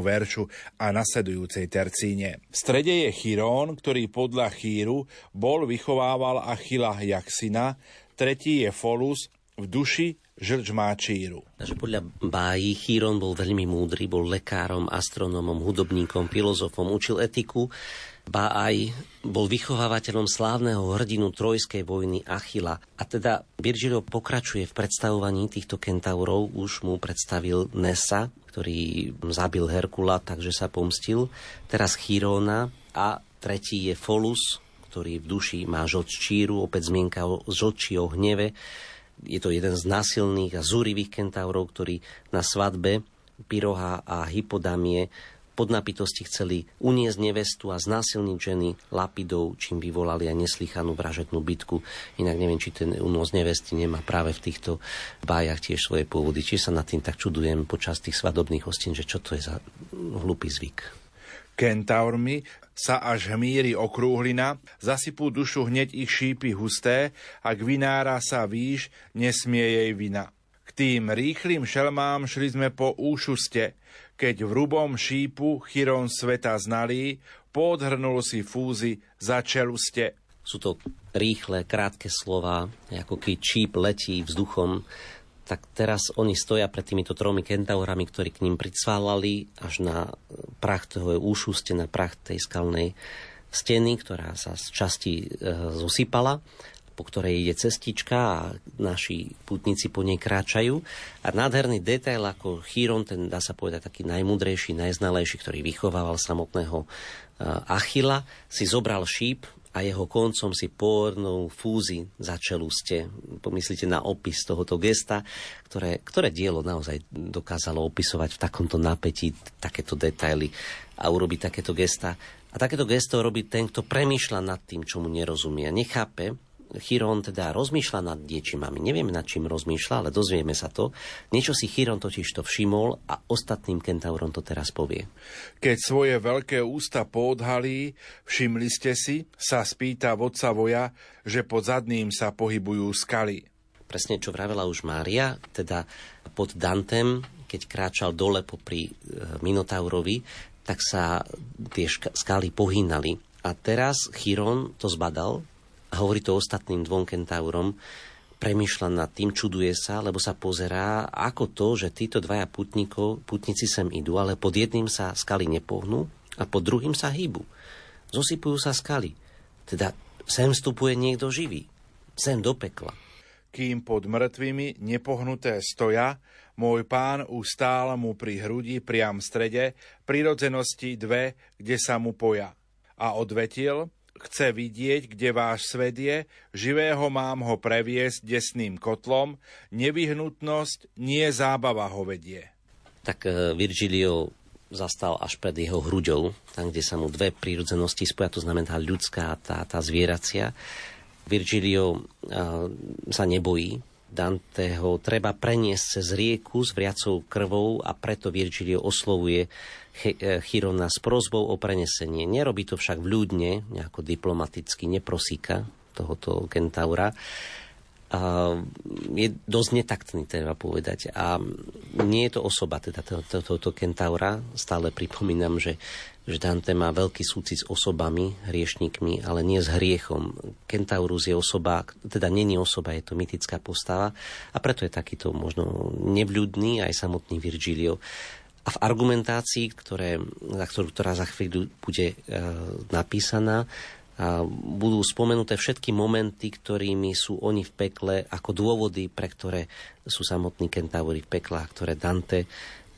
veršu a nasledujúcej tercíne. V strede je Chiron, ktorý podľa Chýru bol vychovával Achila jak syna, tretí je Pholus, v duši žrč má Číru. Takže podľa bájí Chiron bol veľmi múdry, bol lekárom, astronómom, hudobníkom, filozofom, učil etiku. Báj bol vychovávateľom slávneho hrdinu trojskej vojny Achila. A teda Virgilio pokračuje v predstavovaní týchto kentaurov. Už mu predstavil Nesa, ktorý zabil Herkula, takže sa pomstil. Teraz Chirona a tretí je Pholus, ktorý v duši má žrč Číru. Opäť zmienka o žrči, o hneve. Je to jeden z násilných a zúrivých kentaurov, ktorí na svadbe Pyrrha a Hypodamie pod napitosti chceli uniesť nevestu a znásilniť ženy lapidou, čím vyvolali aj neslychanú vražednú bitku. Inak neviem, či ten únos nevesty nemá práve v týchto bájach tiež svoje pôvody. Čiže sa nad tým tak čudujem počas tých svadobných hostín, že čo to je za hlupý zvyk. Kentaurmi sa až hmíri okrúhlina, zasypú dušu hneď ich šípy husté, a k vinára sa výš, nesmie jej vina. K tým rýchlým šelmám šli sme po úšuste, keď v rubom šípu Chiron sveta znalý, podhrnul si fúzy za čeluste. Sú to rýchle, krátke slová, ako keď šíp letí vzduchom, tak teraz oni stoja pred týmito tromi kentaurami, ktorí k ním pricválali až na prach toho úšuste, na prach tej skalnej steny, ktorá sa z časti zosypala, po ktorej ide cestička a naši pútnici po nej kráčajú. A nádherný detail, ako Chiron, ten dá sa povedať taký najmudrejší, najznalejší, ktorý vychovával samotného Achila, si zobral šíp a jeho koncom si pôrnou fúzi začal ste. Pomyslite na opis tohoto gesta, ktoré dielo naozaj dokázalo opisovať v takomto napätí takéto detaily a urobiť takéto gesta. A takéto gesto robí ten, kto premýšľa nad tým, čo mu nerozumie. Nechápe, Chiron teda rozmýšľa nad niečím. My nevieme, nad čím rozmýšľa, ale dozvieme sa to. Niečo si Chiron totiž to všimol a ostatným kentaurom to teraz povie. Keď svoje veľké ústa poodhalí, všimli ste si, sa spýta vodca voja, že pod zadným sa pohybujú skaly. Presne, čo vravela už Mária, teda pod Dantem, keď kráčal dole popri Minotaurovi, tak sa tie skaly pohynali. A teraz Chiron to zbadal, a hovorí to ostatným dvom kentaurom, premýšľa nad tým, čuduje sa, lebo sa pozerá, ako to, že títo dvaja putníci sem idú, ale pod jedným sa skaly nepohnú a pod druhým sa hýbu. Zosypujú sa skaly. Teda sem vstupuje niekto živý. Sem do pekla. Kým pod mŕtvými nepohnuté stoja, môj pán ustál mu pri hrudi priam v strede prirodzenosti dve, kde sa mu poja. A odvetil... Chce vidieť, kde váš svet je, živého mám ho previesť desným kotlom, nevyhnutnosť, nie zábava ho vedie. Tak Virgilio zastal až pred jeho hruďou, tam, kde sa mu dve prírodzenosti spoja, to znamená ľudská a tá zvieracia. Virgilio sa nebojí, Danteho treba preniesť cez rieku s vriacou krvou a preto Virgilio oslovuje Chirona s prosbou o prenesenie. Nerobí to však vľúdne, nejako diplomaticky, neprosíka tohoto kentaura. Je dosť netaktný, treba povedať. A nie je to osoba, teda tohoto kentaura. Stále pripomínam, že Dante má veľký súcit s osobami, hriešnikmi, ale nie s hriechom. Kentaurus je osoba, teda nie je osoba, je to mytická postava a preto je takýto možno nevľudný aj samotný Virgilio. A v argumentácii, ktorá za chvíľu bude napísaná, budú spomenuté všetky momenty, ktorými sú oni v pekle, ako dôvody, pre ktoré sú samotní kentauri v pekle, ktoré Dante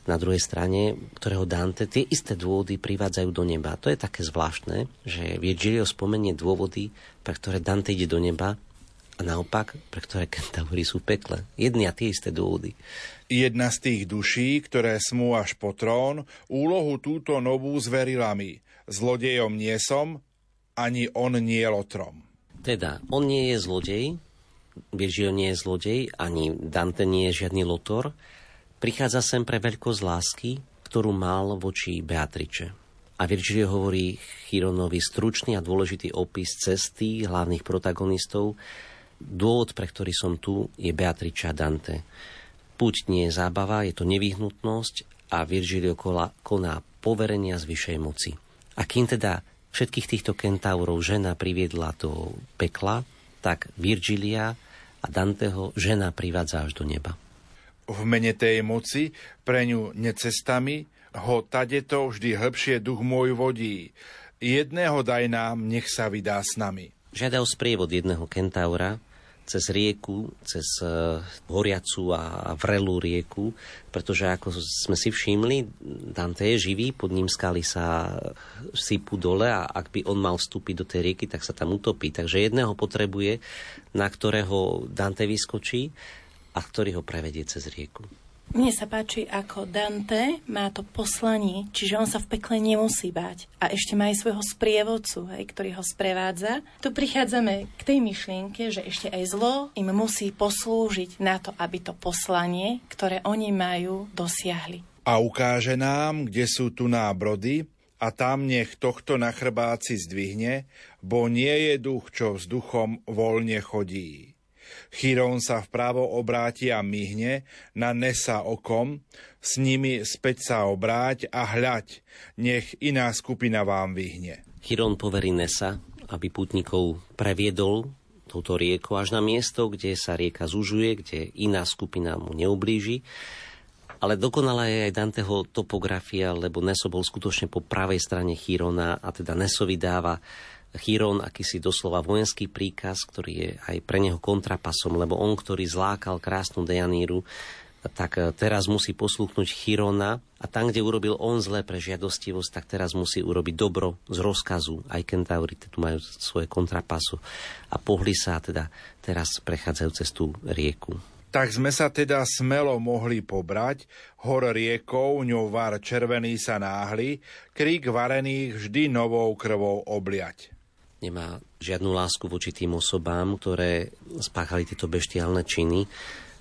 na druhej strane, ktorého Dante tie isté dôvody privádzajú do neba. To je také zvláštne, že Virgilio spomenie dôvody, pre ktoré Dante ide do neba a naopak, pre ktoré kentauri sú v pekle. Jedny a tie isté dôvody. Jedna z tých duší, ktoré smú až po trón, úlohu túto novú zverila mi. Zlodejom nie som, ani on nie je lotrom. Teda, on nie je zlodej, Virgilio nie je zlodej, ani Dante nie je žiadny lotor, prichádza sem pre veľkosť lásky, ktorú mal voči Beatrice. A Virgilio hovorí Chironovi stručný a dôležitý opis cesty hlavných protagonistov. Dôvod, pre ktorý som tu, je Beatrice a Dante. Púť nie je zábava, je to nevyhnutnosť a Virgilio koná poverenia z vyššej moci. A kým teda všetkých týchto kentaurov žena priviedla do pekla, tak Virgilia a Danteho žena privádza až do neba. V mene tej moci, pre ňu necestami, ho tadeto vždy hĺbšie duch môj vodí. Jedného daj nám, nech sa vydá s nami. Žiadal sprievod jedného kentaura cez rieku, cez horiacu a vrelú rieku, pretože ako sme si všimli, Dante je živý, pod ním skaly sa sypú dole a ak by on mal vstúpiť do tej rieky, tak sa tam utopí. Takže jedného potrebuje, na ktorého Dante vyskočí, a ktorý ho prevedie cez rieku. Mne sa páči, ako Dante má to poslanie, čiže on sa v pekle nemusí báť. A ešte má aj svojho sprievodcu, ktorý ho sprevádza. Tu prichádzame k tej myšlienke, že ešte aj zlo im musí poslúžiť na to, aby to poslanie, ktoré oni majú, dosiahli. A ukáže nám, kde sú tuná brody, a tam nech tohto na chrbáci zdvihne, bo nie je duch, čo vzduchom voľne chodí. Chiron sa vpravo obráti a myhne, na Nesa okom, s nimi späť sa obráť a hľaď, nech iná skupina vám vyhne. Chiron poverí Nesa, aby pútnikov previedol do touto riekou až na miesto, kde sa rieka zužuje, kde iná skupina mu neublíži. Ale dokonalá je aj Danteho topografia, lebo Neso bol skutočne po pravej strane Chirona a teda Nesovi dáva Chiron akýsi doslova vojenský príkaz, ktorý je aj pre neho kontrapasom, lebo on, ktorý zlákal krásnu Dejaníru, tak teraz musí poslúchnuť Chirona a tam, kde urobil on zlé pre žiadostivosť, tak teraz musí urobiť dobro z rozkazu. Aj kentauri tu majú svoje kontrapasu a pohli sa teda teraz prechádzajú cez tú rieku. Tak sme sa teda smelo mohli pobrať, hor riekou ňou var červený sa náhli, krík varených vždy novou krvou obliať. Nemá žiadnu lásku voči tým osobám, ktoré spáchali tieto beštiálne činy.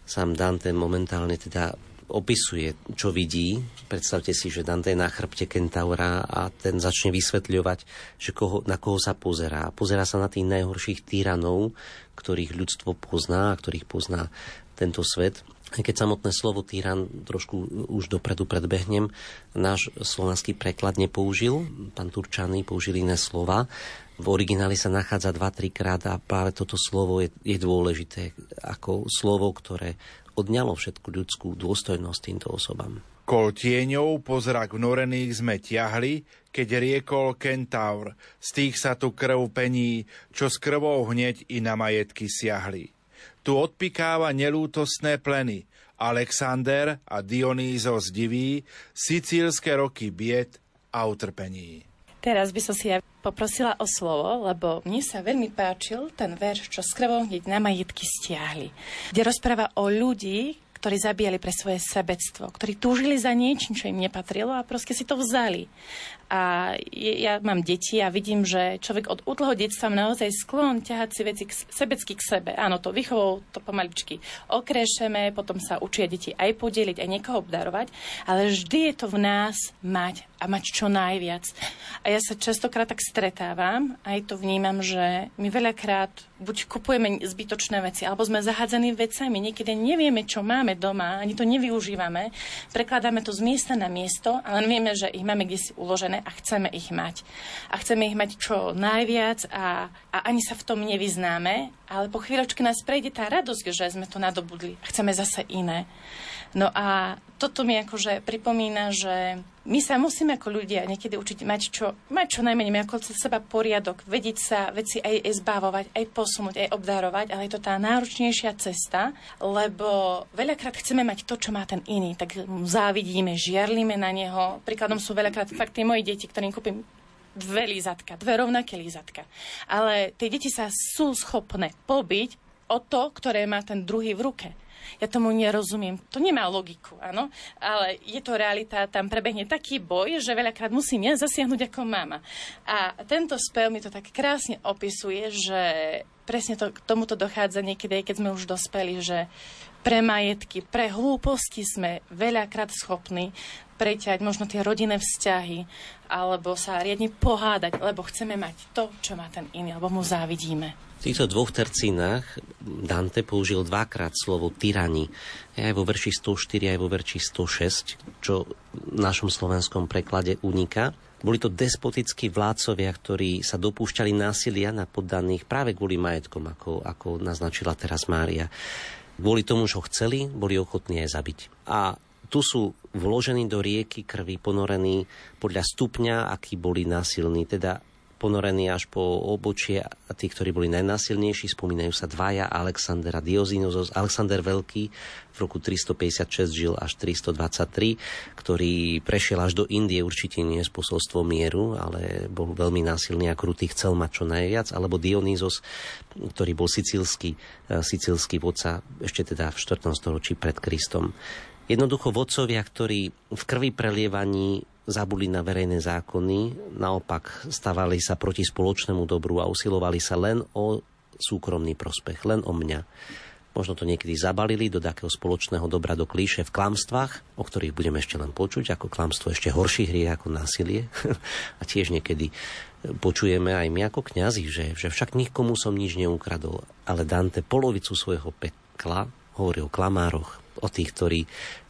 Sám Dante momentálne teda opisuje, čo vidí. Predstavte si, že Dante je na chrbte kentaura a ten začne vysvetľovať, že na koho sa pozerá. Pozerá sa na tých najhorších tyranov, ktorých ľudstvo pozná a ktorých pozná tento svet. Keď samotné slovo tyran trošku už dopredu predbehnem, náš slovenský preklad nepoužil, pán Turčany použil iné slova. V origináli sa nachádza 2-3 krát a práve toto slovo je dôležité ako slovo, ktoré odňalo všetku ľudskú dôstojnosť týmto osobám. Kol tieňou pozrak vnorených sme ťahli, keď riekol kentaur, z tých sa tu krv pení, čo s krvou hneď i na majetky siahli. Tu odpikáva nelútostné pleny. Alexander a Dionýzos divý, sicílske roky bied a utrpení. Teraz by som si ja poprosila o slovo, lebo mne sa veľmi páčil ten verš, čo s krvou hneď na majetky stiahli. Kde rozpráva o ľudí, ktorí zabíjali pre svoje sebectvo, ktorí túžili za niečím, čo im nepatrilo a proste si to vzali. A ja mám deti a vidím, že človek od útleho detstva má naozaj sklon ťahať si veci sebecky k sebe. Áno, to výchovou to pomaličky okréšeme, potom sa učia deti aj podeliť, aj niekoho obdarovať, ale vždy je to v nás mať a mať čo najviac. A ja sa častokrát tak stretávam, aj to vnímam, že my veľakrát buď kupujeme zbytočné veci, alebo sme zahádzani vecami, niekedy nevieme, čo máme doma, ani to nevyužívame, prekladáme to z miesta na miesto, ale vieme, že ich máme kdesi uložené a chceme ich mať. A chceme ich mať čo najviac a ani sa v tom nevyznáme, ale po chvíľočke nás prejde tá radosť, že sme to nadobudli a chceme zase iné. No a toto mi akože pripomína, že my sa musíme ako ľudia niekedy učiť mať čo najmenej okolo seba poriadok, vedieť sa veci aj zbavovať, aj posunúť, aj obdarovať, ale je to tá náročnejšia cesta, lebo veľakrát chceme mať to, čo má ten iný, tak závidíme, žiarlíme na neho. Príkladom sú veľakrát fakt tie moje deti, ktorým kúpim 2 rovnaké lízatka. Ale tie deti sa sú schopné pobiť o to, ktoré má ten druhý v ruke. Ja tomu nerozumiem. To nemá logiku, áno, ale je to realita, tam prebehne taký boj, že veľakrát musím ja zasiahnuť ako mama. A tento spev mi to tak krásne opisuje, že presne to, k tomuto dochádza niekedy, keď sme už dospeli, že pre majetky, pre hlúposti sme veľakrát schopní preťať možno tie rodinné vzťahy alebo sa riadne pohádať, lebo chceme mať to, čo má ten iný, alebo mu závidíme. V týchto 2 tercínach Dante použil 2-krát slovo tyrani. Aj vo verši 104, aj vo verši 106, čo v našom slovenskom preklade uniká. Boli to despotickí vládcovia, ktorí sa dopúšťali násilia na poddaných práve kvôli majetkom, ako naznačila teraz Mária. Kvôli tomu, čo chceli, boli ochotní aj zabiť. A tu sú vložení do rieky krvi, ponorení podľa stupňa, akí boli násilní, teda ponorení až po obočie a tí, ktorí boli najnásilnejší, spomínajú sa 2, Alexander a Dionýzos. Alexander Veľký v roku 356 žil až 323, ktorý prešiel až do Indie, určite nie s posolstvom mieru, ale bol veľmi násilný a krutý, chcel mať čo najviac, alebo Dionýzos, ktorý bol sicílsky vodca ešte teda v 4. storočí pred Kristom. Jednoducho vodcovia, ktorí v krvi prelievaní zabudli na verejné zákony, naopak stavali sa proti spoločnému dobru a usilovali sa len o súkromný prospech, len o mňa. Možno to niekedy zabalili do takého spoločného dobra, do klíše v klamstvách, o ktorých budeme ešte len počuť, ako klamstvo ešte horších hriech ako násilie. A tiež niekedy počujeme aj my ako kňazi, že však nikomu som nič neukradol, ale Dante polovicu svojho pekla hovorí o klamároch, o tých, ktorí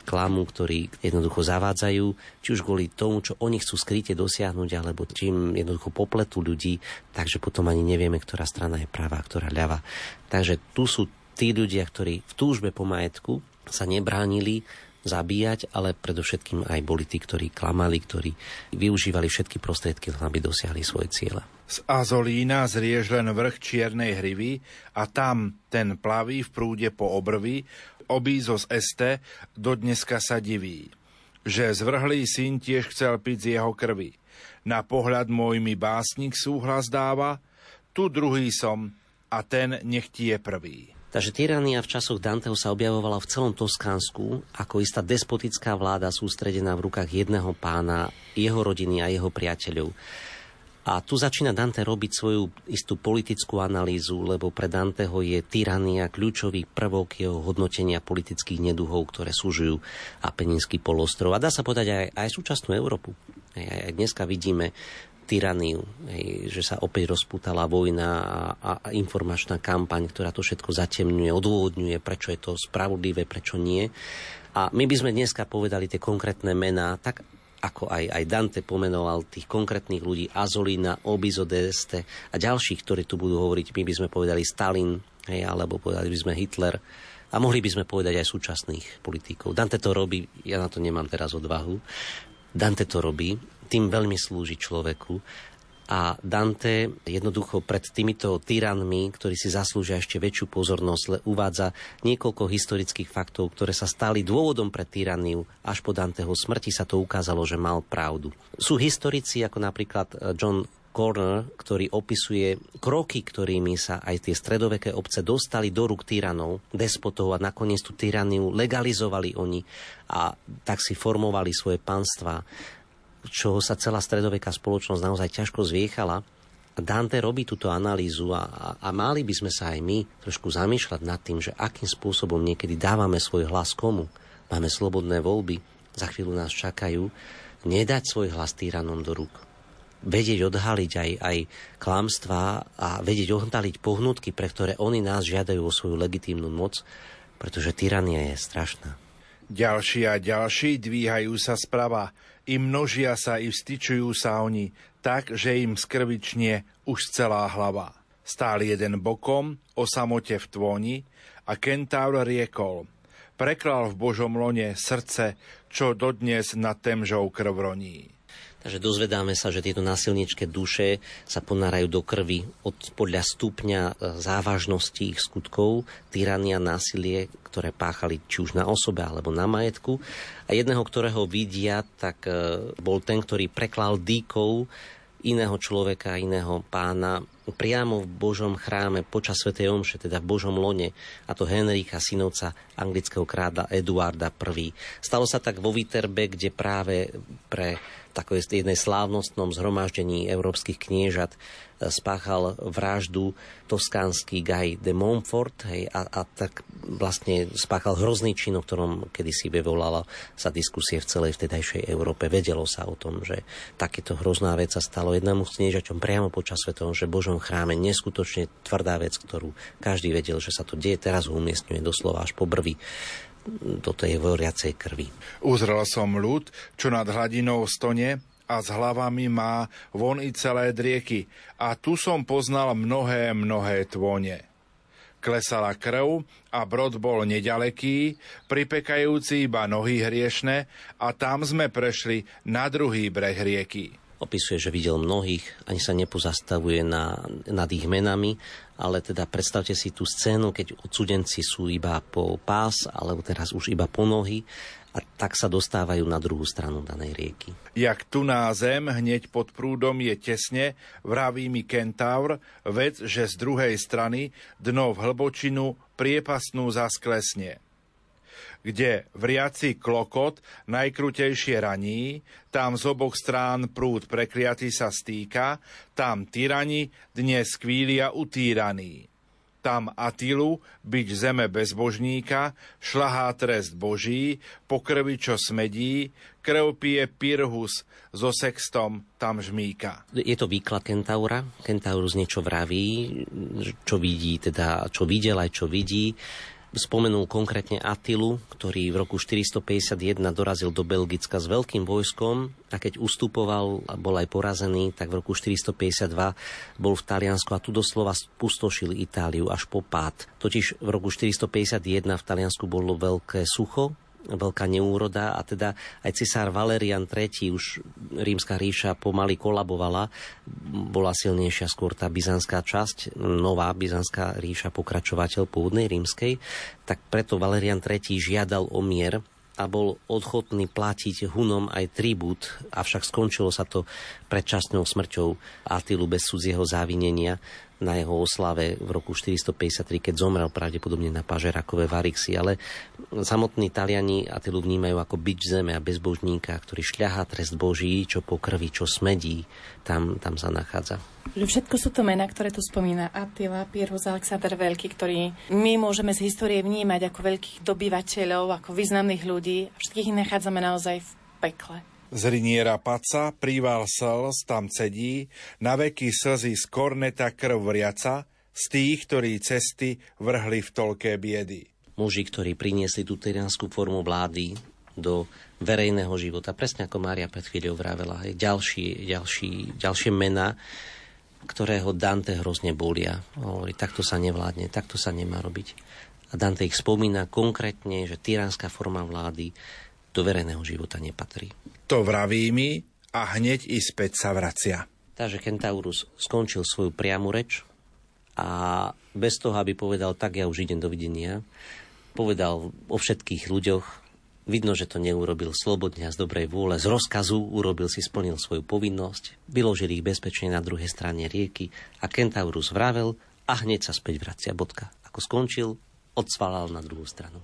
klamú, ktorí jednoducho zavádzajú, či už kvôli tomu, čo oni chcú skryte dosiahnuť, alebo čím jednoducho popletu ľudí, takže potom ani nevieme, ktorá strana je pravá, ktorá ľava. Takže tu sú tí ľudia, ktorí v túžbe po majetku sa nebránili zabíjať, ale predovšetkým aj boli tí, ktorí klamali, ktorí využívali všetky prostriedky, aby dosiahli svoje ciele. Z Azzolína zriež len vrch čiernej hrivy a tam ten plaví v prúde po obrvi. Obizzo d'Este dodneska sa diví, že zvrhlý syn tiež chcel piť z jeho krvi. Na pohľad môj mi básnik súhlas dáva, tu druhý som a ten nech ti je prvý. Takže tyrania v časoch Danteho sa objavovala v celom Toskánsku ako istá despotická vláda sústredená v rukách jedného pána, jeho rodiny a jeho priateľov. A tu začína Dante robiť svoju istú politickú analýzu, lebo pre Danteho je tyrania kľúčový prvok jeho hodnotenia politických neduhov, ktoré súžujú Apeninský polostrov. A dá sa povedať aj súčasnú Európu. Aj dneska vidíme tyraniu, že sa opäť rozputala vojna a informačná kampaň, ktorá to všetko zatemňuje, odôvodňuje, prečo je to spravodlivé, prečo nie. A my by sme dneska povedali tie konkrétne mená, tak ako aj Dante pomenoval tých konkrétnych ľudí, Azzolina, Obizzo d'Este a ďalších, ktorí tu budú hovoriť, my by sme povedali Stalin, alebo povedali by sme Hitler. A mohli by sme povedať aj súčasných politikov. Dante to robí, ja na to nemám teraz odvahu, Dante to robí, tým veľmi slúži človeku a Dante jednoducho pred týmito tyranmi, ktorí si zaslúžia ešte väčšiu pozornosť, uvádza niekoľko historických faktov, ktoré sa stali dôvodom pre tyraniu. Až po Danteho smrti sa to ukázalo, že mal pravdu. Sú historici ako napríklad John Corner, ktorý opisuje kroky, ktorými sa aj tie stredoveké obce dostali do rúk tyranov, despotov a nakoniec tú tyraniu legalizovali oni a tak si formovali svoje panstvá, čoho sa celá stredoveká spoločnosť naozaj ťažko zviechala. Dante robí túto analýzu a mali by sme sa aj my trošku zamýšľať nad tým, že akým spôsobom niekedy dávame svoj hlas komu. Máme slobodné voľby, za chvíľu nás čakajú, nedať svoj hlas tyranom do rúk. Vedieť odhaliť aj klamstvá a vedieť odhaliť pohnutky, pre ktoré oni nás žiadajú o svoju legitímnu moc, pretože tyrania je strašná. Ďalší a ďalší dvíhajú sa sprava, i množia sa i vstyčujú sa oni, tak, že im skrvične už celá hlava. Stál jeden bokom, o samote v tvoni, a kentaur riekol, preklal v Božom lone srdce, čo dodnes nad Temžou krv roní. Takže dozvedáme sa, že tieto násilničké duše sa ponárajú do krvi podľa stupňa závažnosti ich skutkov, tyrania, násilie, ktoré páchali či už na osobe alebo na majetku. A jedného, ktorého vidia, tak bol ten, ktorý preklal dýkou iného človeka, iného pána priamo v Božom chráme počas svätej omše, teda v Božom lone, a to Henríka, synovca anglického kráľa Eduarda I. Stalo sa tak vo Viterbe, kde práve pre takové jednej slávnostnom zhromaždení európskych kniežat spáchal vraždu toskánsky Guy de Montfort a tak vlastne spáchal hrozný čin, o ktorom kedysi vyvolala sa diskusie v celej vtedajšej Európe. Vedelo sa o tom, že takéto hrozná vec sa stalo jednému z kniežaťom priamo počas svetom, že Božom chráme, neskutočne tvrdá vec, ktorú každý vedel, že sa to deje, teraz ho umiestňuje doslova až po brvi do tej voriacej krvi. Uzrel som ľud, čo nad hladinou stone a s hlavami má von i celé drieky a tu som poznal mnohé, mnohé tvone. Klesala krv a brod bol nedaleký, pripekajúci iba nohy hriešne a tam sme prešli na druhý breh rieky. Opisuje, že videl mnohých, ani sa nepozastavuje nad ich menami, ale teda predstavte si tú scénu, keď odsudenci sú iba po pás, alebo teraz už iba po nohy, a tak sa dostávajú na druhú stranu danej rieky. Jak tu na zem, hneď pod prúdom je tesne, vraví mi kentaur, vec, že z druhej strany dno v hlbočinu priepasnú zasklesne. Kde vriaci klokot najkrutejšie raní, tam z oboch strán prúd prekliaty sa stýka, tam tyrani dnes kvília utíraní. Tam Attilu, byť zeme bezbožníka, šľahá trest Boží, po krvi čo smedí, krv pije Pyrrhus, so sextom tam žmýka. Je to výklad kentaura. Kentaurus niečo vraví, čo vidí, teda čo videl aj čo vidí. Spomenul konkrétne Attilu, ktorý v roku 451 dorazil do Belgicka s veľkým vojskom a keď ustupoval a bol aj porazený, tak v roku 452 bol v Taliansku a tu doslova pustošil Itáliu až po pád. Totiž v roku 451 v Taliansku bolo veľké sucho, veľká neúroda a teda aj cisár Valerian III, už rímska ríša pomaly kolabovala, bola silnejšia skôr tá byzantská časť, nová byzantská ríša, pokračovateľ pôvodnej rímskej, tak preto Valerian III žiadal o mier a bol ochotný platiť Hunom aj tribút, avšak skončilo sa to predčasnou smrťou Attilu bez cudzieho závinenia na jeho oslave v roku 453, keď zomrel pravdepodobne na pažerakové varixy, ale samotní Taliani Attilu vnímajú ako bič zeme a bezbožníka, ktorý šľahá trest Boží, čo po krvi, čo smedí, tam sa nachádza. Všetko sú to mená, ktoré tu spomína Attila, Pyrrhus, Alexander Veľký, ktorý my môžeme z histórie vnímať ako veľkých dobyvateľov, ako významných ľudí. Všetkých ich nachádzame naozaj v pekle. Z riniera paca, príval slz tam cedí, na veky slzy z Corneta krv vriaca, z tých, ktorí cesty vrhli v toľké biedy. Muži, ktorí priniesli tú tyranskú formu vlády do verejného života, presne ako Mária pred chvíľou vravela, ďalšie mená, ktorého Dante hrozne bolia. Hovorí, takto sa nevládne, takto sa nemá robiť. A Dante ich spomína konkrétne, že tyranská forma vlády do verejného života nepatrí. To vraví mi a hneď i späť sa vracia. Takže Kentaurus skončil svoju priamu reč a bez toho, aby povedal, tak ja už idem, dovidenia, povedal o všetkých ľuďoch. Vidno, že to neurobil slobodne a z dobrej vôle. Z rozkazu splnil svoju povinnosť, vyložili ich bezpečne na druhej strane rieky a Kentaurus vravel a hneď sa späť vracia. Bodka. Ako skončil, odsvalal na druhú stranu.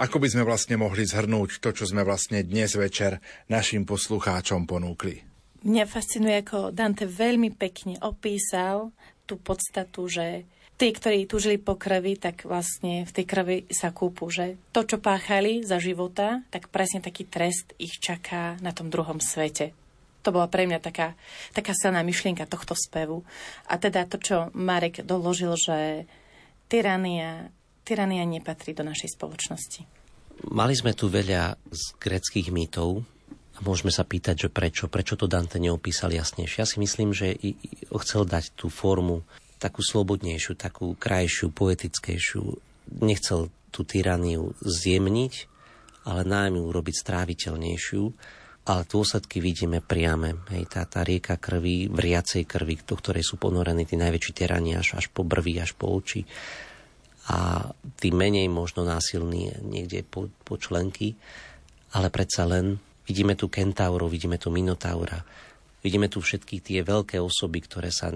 Ako by sme vlastne mohli zhrnúť to, čo sme vlastne dnes večer našim poslucháčom ponúkli? Mňa fascinuje, ako Dante veľmi pekne opísal tú podstatu, že tí, ktorí túžili po krvi, tak vlastne v tej krvi sa kúpu, že to, čo páchali za života, tak presne taký trest ich čaká na tom druhom svete. To bola pre mňa taká silná myšlienka tohto spevu. A teda to, čo Marek doložil, že tyrania nepatrí do našej spoločnosti. Mali sme tu veľa z gréckych mýtov a môžeme sa pýtať, že prečo to Dante neopísal jasnejšie. Ja si myslím, že chcel dať tú formu takú slobodnejšiu, takú krajšiu, poetickejšiu. Nechcel tú tyraniu zjemniť, ale nám ju urobiť stráviteľnejšiu. Ale dôsledky vidíme priame. Hej, tá rieka krvi, vriacej krvi, do ktorej sú ponorení tí najväčší tyrani až po brvi, až po oči. A tí menej možno násilní niekde po členky. Ale predsa len vidíme tu kentaurov, vidíme tu minotaura. Vidíme tu všetky tie veľké osoby, ktoré sa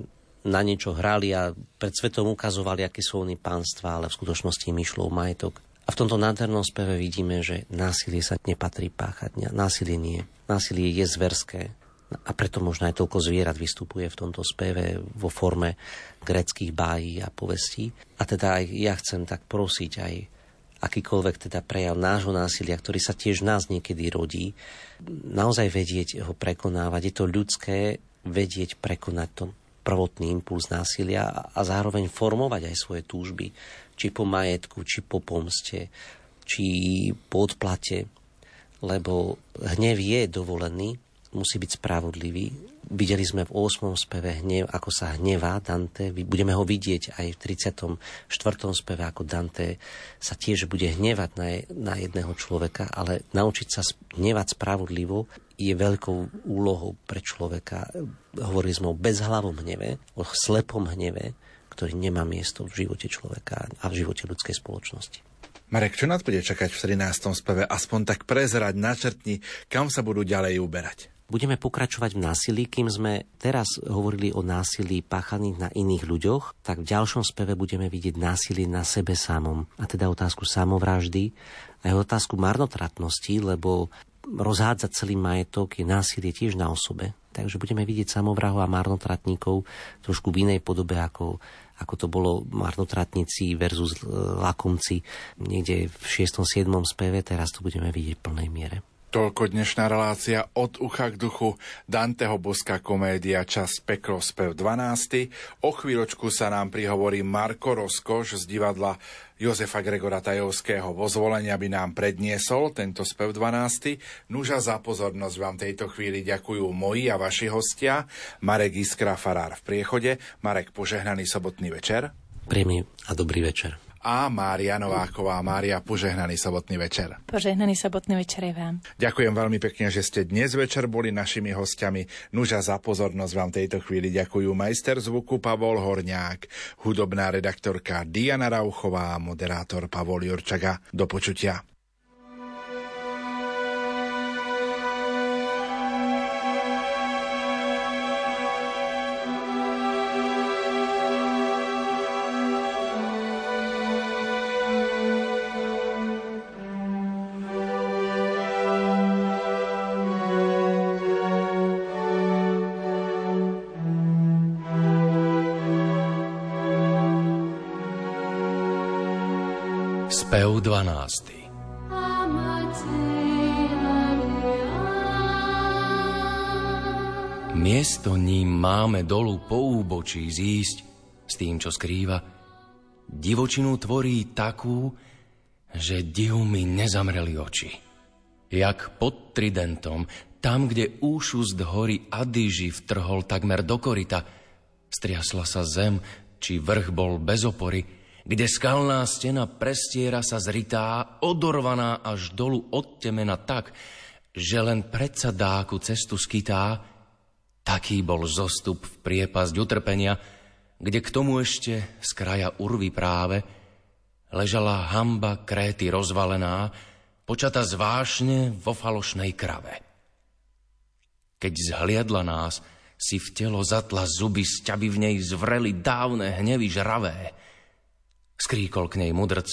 na niečo hrali a pred svetom ukazovali, aké sú oni pánstva, ale v skutočnosti im išlo o majetok. A v tomto nádhernom speve vidíme, že násilie sa nepatrí páchať. Násilie nie. Násilie je zverské. A preto možno aj toľko zvierat vystupuje v tomto speve vo forme gréckych bájí a povestí. A teda aj ja chcem tak prosiť aj akýkoľvek teda prejav nášho násilia, ktorý sa tiež nás niekedy rodí, naozaj vedieť ho prekonávať. Je to ľudské vedieť prekonať to prvotný impuls násilia a zároveň formovať aj svoje túžby, či po majetku, či po pomste, či po odplate, lebo hnev je dovolený, musí byť spravodlivý. Videli sme v 8. speve hnev, ako sa hnevá Dante, budeme ho vidieť aj v 34. speve, ako Dante sa tiež bude hnevať na jedného človeka, ale naučiť sa hnevať spravodlivo je veľkou úlohou pre človeka. Hovorili sme o bezhlavom hneve, o slepom hneve, ktorý nemá miesto v živote človeka a v živote ľudskej spoločnosti. Marek, čo nás bude čakať v 13. speve? Aspoň tak prezrať, načrtni, kam sa budú ďalej uberať. Budeme pokračovať v násilí, kým sme teraz hovorili o násilí páchaných na iných ľuďoch, tak v ďalšom speve budeme vidieť násilie na sebe samom, a teda otázku samovraždy a otázku marnotratnosti, lebo rozhádzať celý majetok je násilie tiež na osobe. Takže budeme vidieť samovrahov a marnotratníkov trošku v inej podobe, ako to bolo marnotratníci versus lakomci niekde v 6. 7. speve. Teraz to budeme vidieť v plnej miere. Toľko dnešná relácia Od ucha k duchu, Danteho Božská komédia, čas Peklo, spev 12. O chvíľočku sa nám prihovorí Marko Rozkoš z divadla Jozefa Gregora Tajovského vo Zvolenia, aby nám predniesol tento spev 12. Nuža, za pozornosť vám tejto chvíli ďakujú moji a vaši hostia. Marek Iskra, farár v Priechode. Marek, požehnaný sobotný večer. Príjemný a dobrý večer. A Mária Nováková. Mária, požehnaný sobotný večer. Požehnaný sobotný večer aj vám. Ďakujem veľmi pekne, že ste dnes večer boli našimi hostiami. Nuža, za pozornosť vám tejto chvíli ďakujú majster zvuku Pavol Horniák, hudobná redaktorka Diana Rauchová, moderátor Pavol Jurčaga. Do počutia. Spev 12. Miesto ním máme dolu po úbočí zísť s tým, čo skrýva. Divočinu tvorí takú, že divu mi nezamreli oči. Jak pod Tridentom, tam, kde úšus z hory Adyži vtrhol takmer do koryta, striasla sa zem, či vrch bol bez opory, kde skalná stena prestiera sa zritá, odorvaná až dolu od temena tak, že len predsa dáku cestu skytá. Taký bol zostup v priepasť utrpenia, kde k tomu ešte z kraja urvy práve ležala hanba Kréty rozvalená, počata zvášne vo falošnej krave. Keď zhliadla nás, si v telo zatla zuby, sťaby v nej zvreli dávne hnevy žravé. Skríkol k nej mudrc: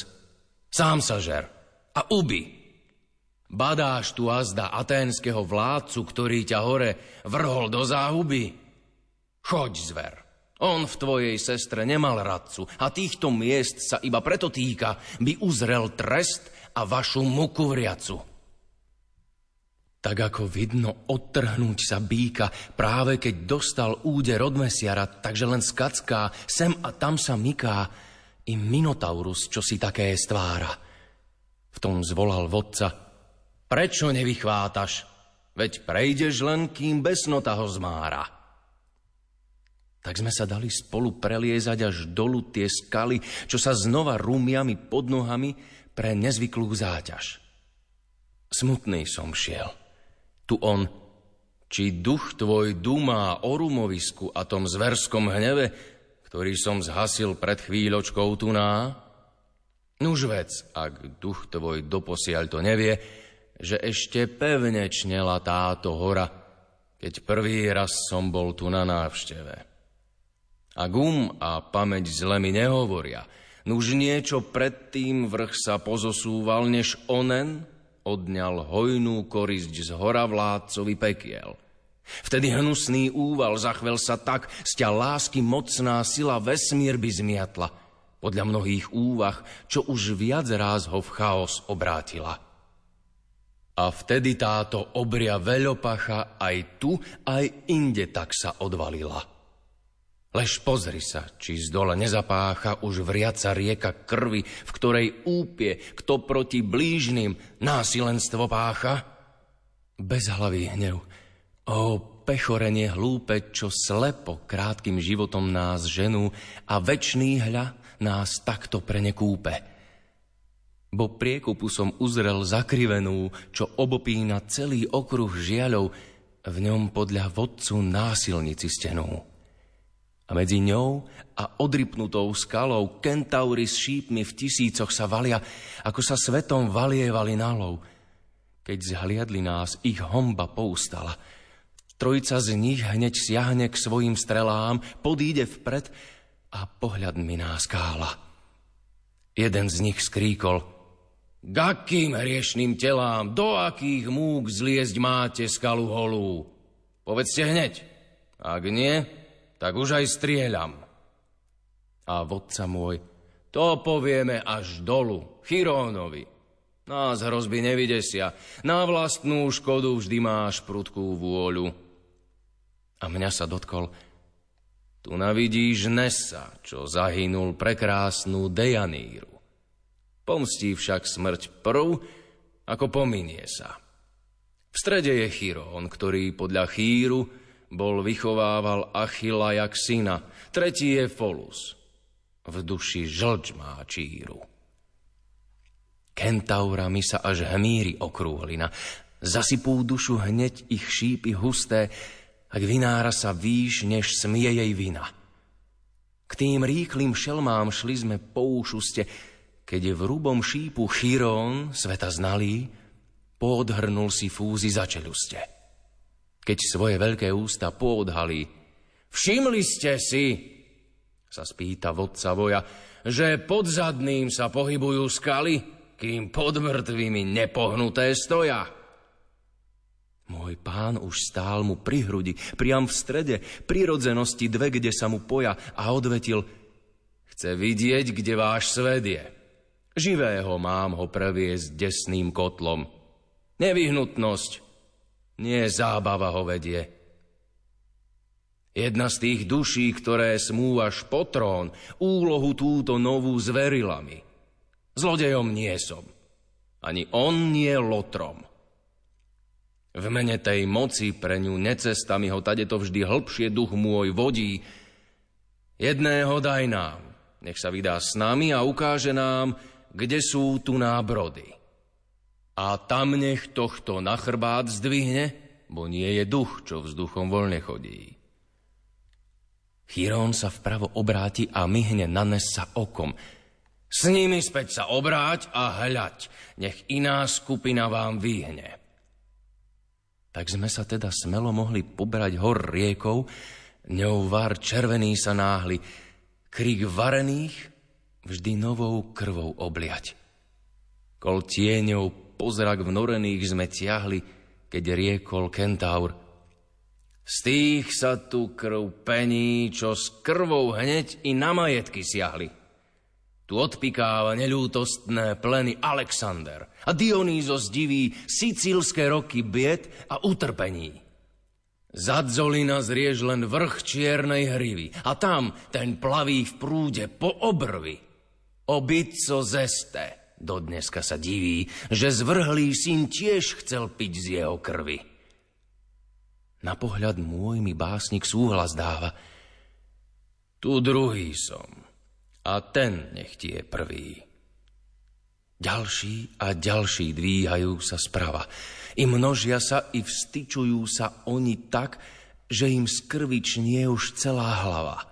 "Sám sa žer, a ubi. Badáš tu azda aténskeho vládcu, ktorý ťa hore vrhol do záhuby? Choď, zver, on v tvojej sestre nemal radcu a týchto miest sa iba preto týka, by uzrel trest a vašu muku vriacu. Tak ako vidno odtrhnúť sa býka, práve keď dostal úder od mesiara, takže len skacká, sem a tam sa myká, i Minotaurus čo si také stvára. V tom zvolal vodca, prečo nevychvátaš, veď prejdeš len, kým besnota ho zmára. Tak sme sa dali spolu preliezať až dolu tie skaly, čo sa znova rumiami pod nohami pre nezvyklú záťaž. Smutný som šiel. Tu on, či duch tvoj dumá o rumovisku a tom zverskom hneve, ktorý som zhasil pred chvíľočkou tuná? Nuž vec, ak duch tvoj doposiaľ to nevie, že ešte pevne čnela táto hora, keď prvý raz som bol tu na návšteve. A gum a pamäť zle mi nehovoria, nuž niečo predtým vrch sa pozosúval, než onen odňal hojnú korisť z hora vládcovi pekiel. Vtedy hnusný úval zachvel sa tak, sťa lásky mocná sila vesmír by zmiatla, podľa mnohých úvah, čo už viac ráz ho v chaos obrátila. A vtedy táto obria veľopacha aj tu, aj inde tak sa odvalila. Lež pozri sa, či z dola nezapácha už vriaca rieka krvi, v ktorej úpie, kto proti blížnym násilenstvo pácha. Bezhlavý hnev, ó pechorenie hlúpe, čo slepo krátkym životom nás ženú a večný hľa nás takto prenekúpe. Bo priekupu som uzrel zakrivenú, čo obopína celý okruh žiaľov, v ňom podľa vodcu násilnici stenú. A medzi ňou a odrypnutou skalou kentaury s šípmi v tisícoch sa valia, ako sa svetom valievali na lov. Keď zhliadli nás, ich homba poustala. Trojica z nich hneď siahne k svojim strelám, podíde vpred a pohľadmi nás kála. Jeden z nich skríkol, k akým hriešným telám, do akých múk zliezť máte skalu holú? Povedzte hneď, ak nie, tak už aj strieľam. A vodca môj, to povieme až dolu, Chirónovi. Nás hrozby nevidesia, na vlastnú škodu vždy máš prudkú vôľu. A mňa sa dotkol, tu navidíš Nesa, čo zahynul prekrásnu Dejaníru. Pomstí však smrť prv, ako pominie sa. V strede je Chirón, ktorý podľa Chýru bol vychovával Achila jak syna, tretí je Pholus. V duši žlč má Číru. Kentaurami sa až hmíri okrúhlina, zasypú dušu hneď ich šípy husté, ak vynára sa výš, než smie jej vina. K tým rýchlým šelmám šli sme po úšuste, keď v rubom šípu Chirón, sveta znalý, podhrnul si fúzi za čeľuste. Keď svoje veľké ústa poodhalí, všimli ste si, sa spýta vodca voja, že pod zadným sa pohybujú skaly, kým pod mŕtvými nepohnuté stoja. Môj pán už stál mu pri hrudi, priam v strede, prirodzenosti dve, kde sa mu poja, a odvetil, chce vidieť, kde váš svet je. Živého mám ho previesť desným kotlom. Nevyhnutnosť, nie zábava ho vedie. Jedna z tých duší, ktoré smúvaš po trón, úlohu túto novú zverila mi. Zlodejom nie som. Ani on nie lotrom. V mene tej moci pre ňu necestami ho tadeto vždy hlbšie duch môj vodí. Jedného daj nám, nech sa vydá s nami a ukáže nám, kde sú tu nábrody. A tam nech tohto na chrbát zdvihne, bo nie je duch, čo vzduchom voľne chodí. Chirón sa vpravo obráti a myhne na Nesa okom. S nimi späť sa obráť a hľaď, nech iná skupina vám vyhne. Tak sme sa teda smelo mohli pobrať hor riekou, ňou var červený sa náhli, krik varených vždy novou krvou obliať. Kol tieňou pozrak vnorených sme tiahli, keď riekol kentaur. Z tých sa tu krv pení, čo s krvou hneď i na majetky siahli. Tu odpikáva neľútostné pleny Alexander a Dionýzos divý sicílske roky bied a utrpení. Z Azzolina zriež len vrch čiernej hrivy a tam ten plaví v prúde po obrvi. Obizzo d'Este dodneska sa diví, že zvrhlý syn tiež chcel piť z jeho krvi. Na pohľad môj mi básnik súhlas dáva. Tu druhý som a ten nech ti je prvý. Ďalší a ďalší dvíhajú sa sprava. I množia sa, i vstyčujú sa oni tak, že im z krvi čnie už celá hlava.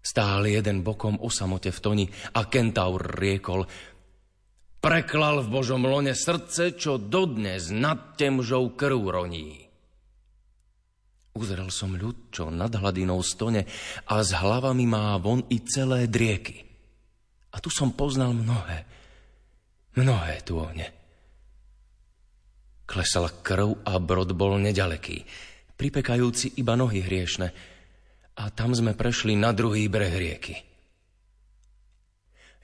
Stál jeden bokom o samote v toni a kentaur riekol. Preklal v Božom lone srdce, čo dodnes nad temžou krv roní. Uzrel som ľud, čo nad hladinou stone a s hlavami má von i celé drieky. A tu som poznal mnohé tône. Klesala krv a brod bol nedaleký, pripekajúci iba nohy hriešne, a tam sme prešli na druhý breh rieky.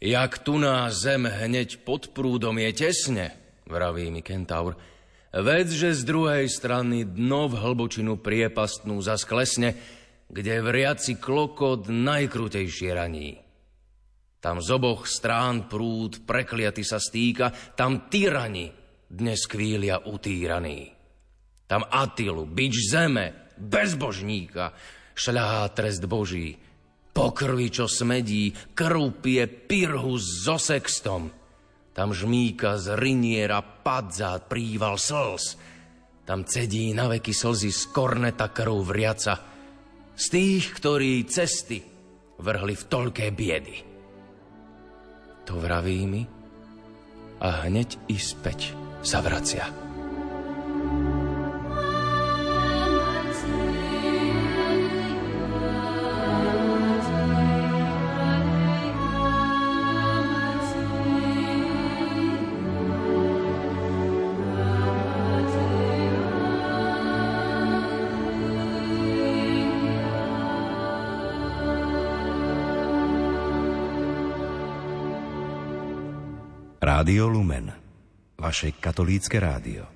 Jak tu na zem hneď pod prúdom je tesne, vraví mi kentaur, vedz, že z druhej strany dno v hlbočinu priepastnú zasklesne, kde vriaci klokot najkrutejšie raní. Tam z oboch strán prúd prekliaty sa stýka, tam tyrani dnes kvília utíraní. Tam Attilu, bič zeme, bezbožníka, šľahá trest Boží. Po krvi, čo smedí, krv pije Pyrrhus so Sextom. Tam žmýka z riniera padzát príval slz. Tam cedí na veky slzy z Corneta krv vriaca. Z tých, ktorí cesty vrhli v toľké biedy. To vraví mi a hneď i späť sa vracia. Rádio Lumen, vaše katolícke rádio.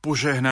Požehnaný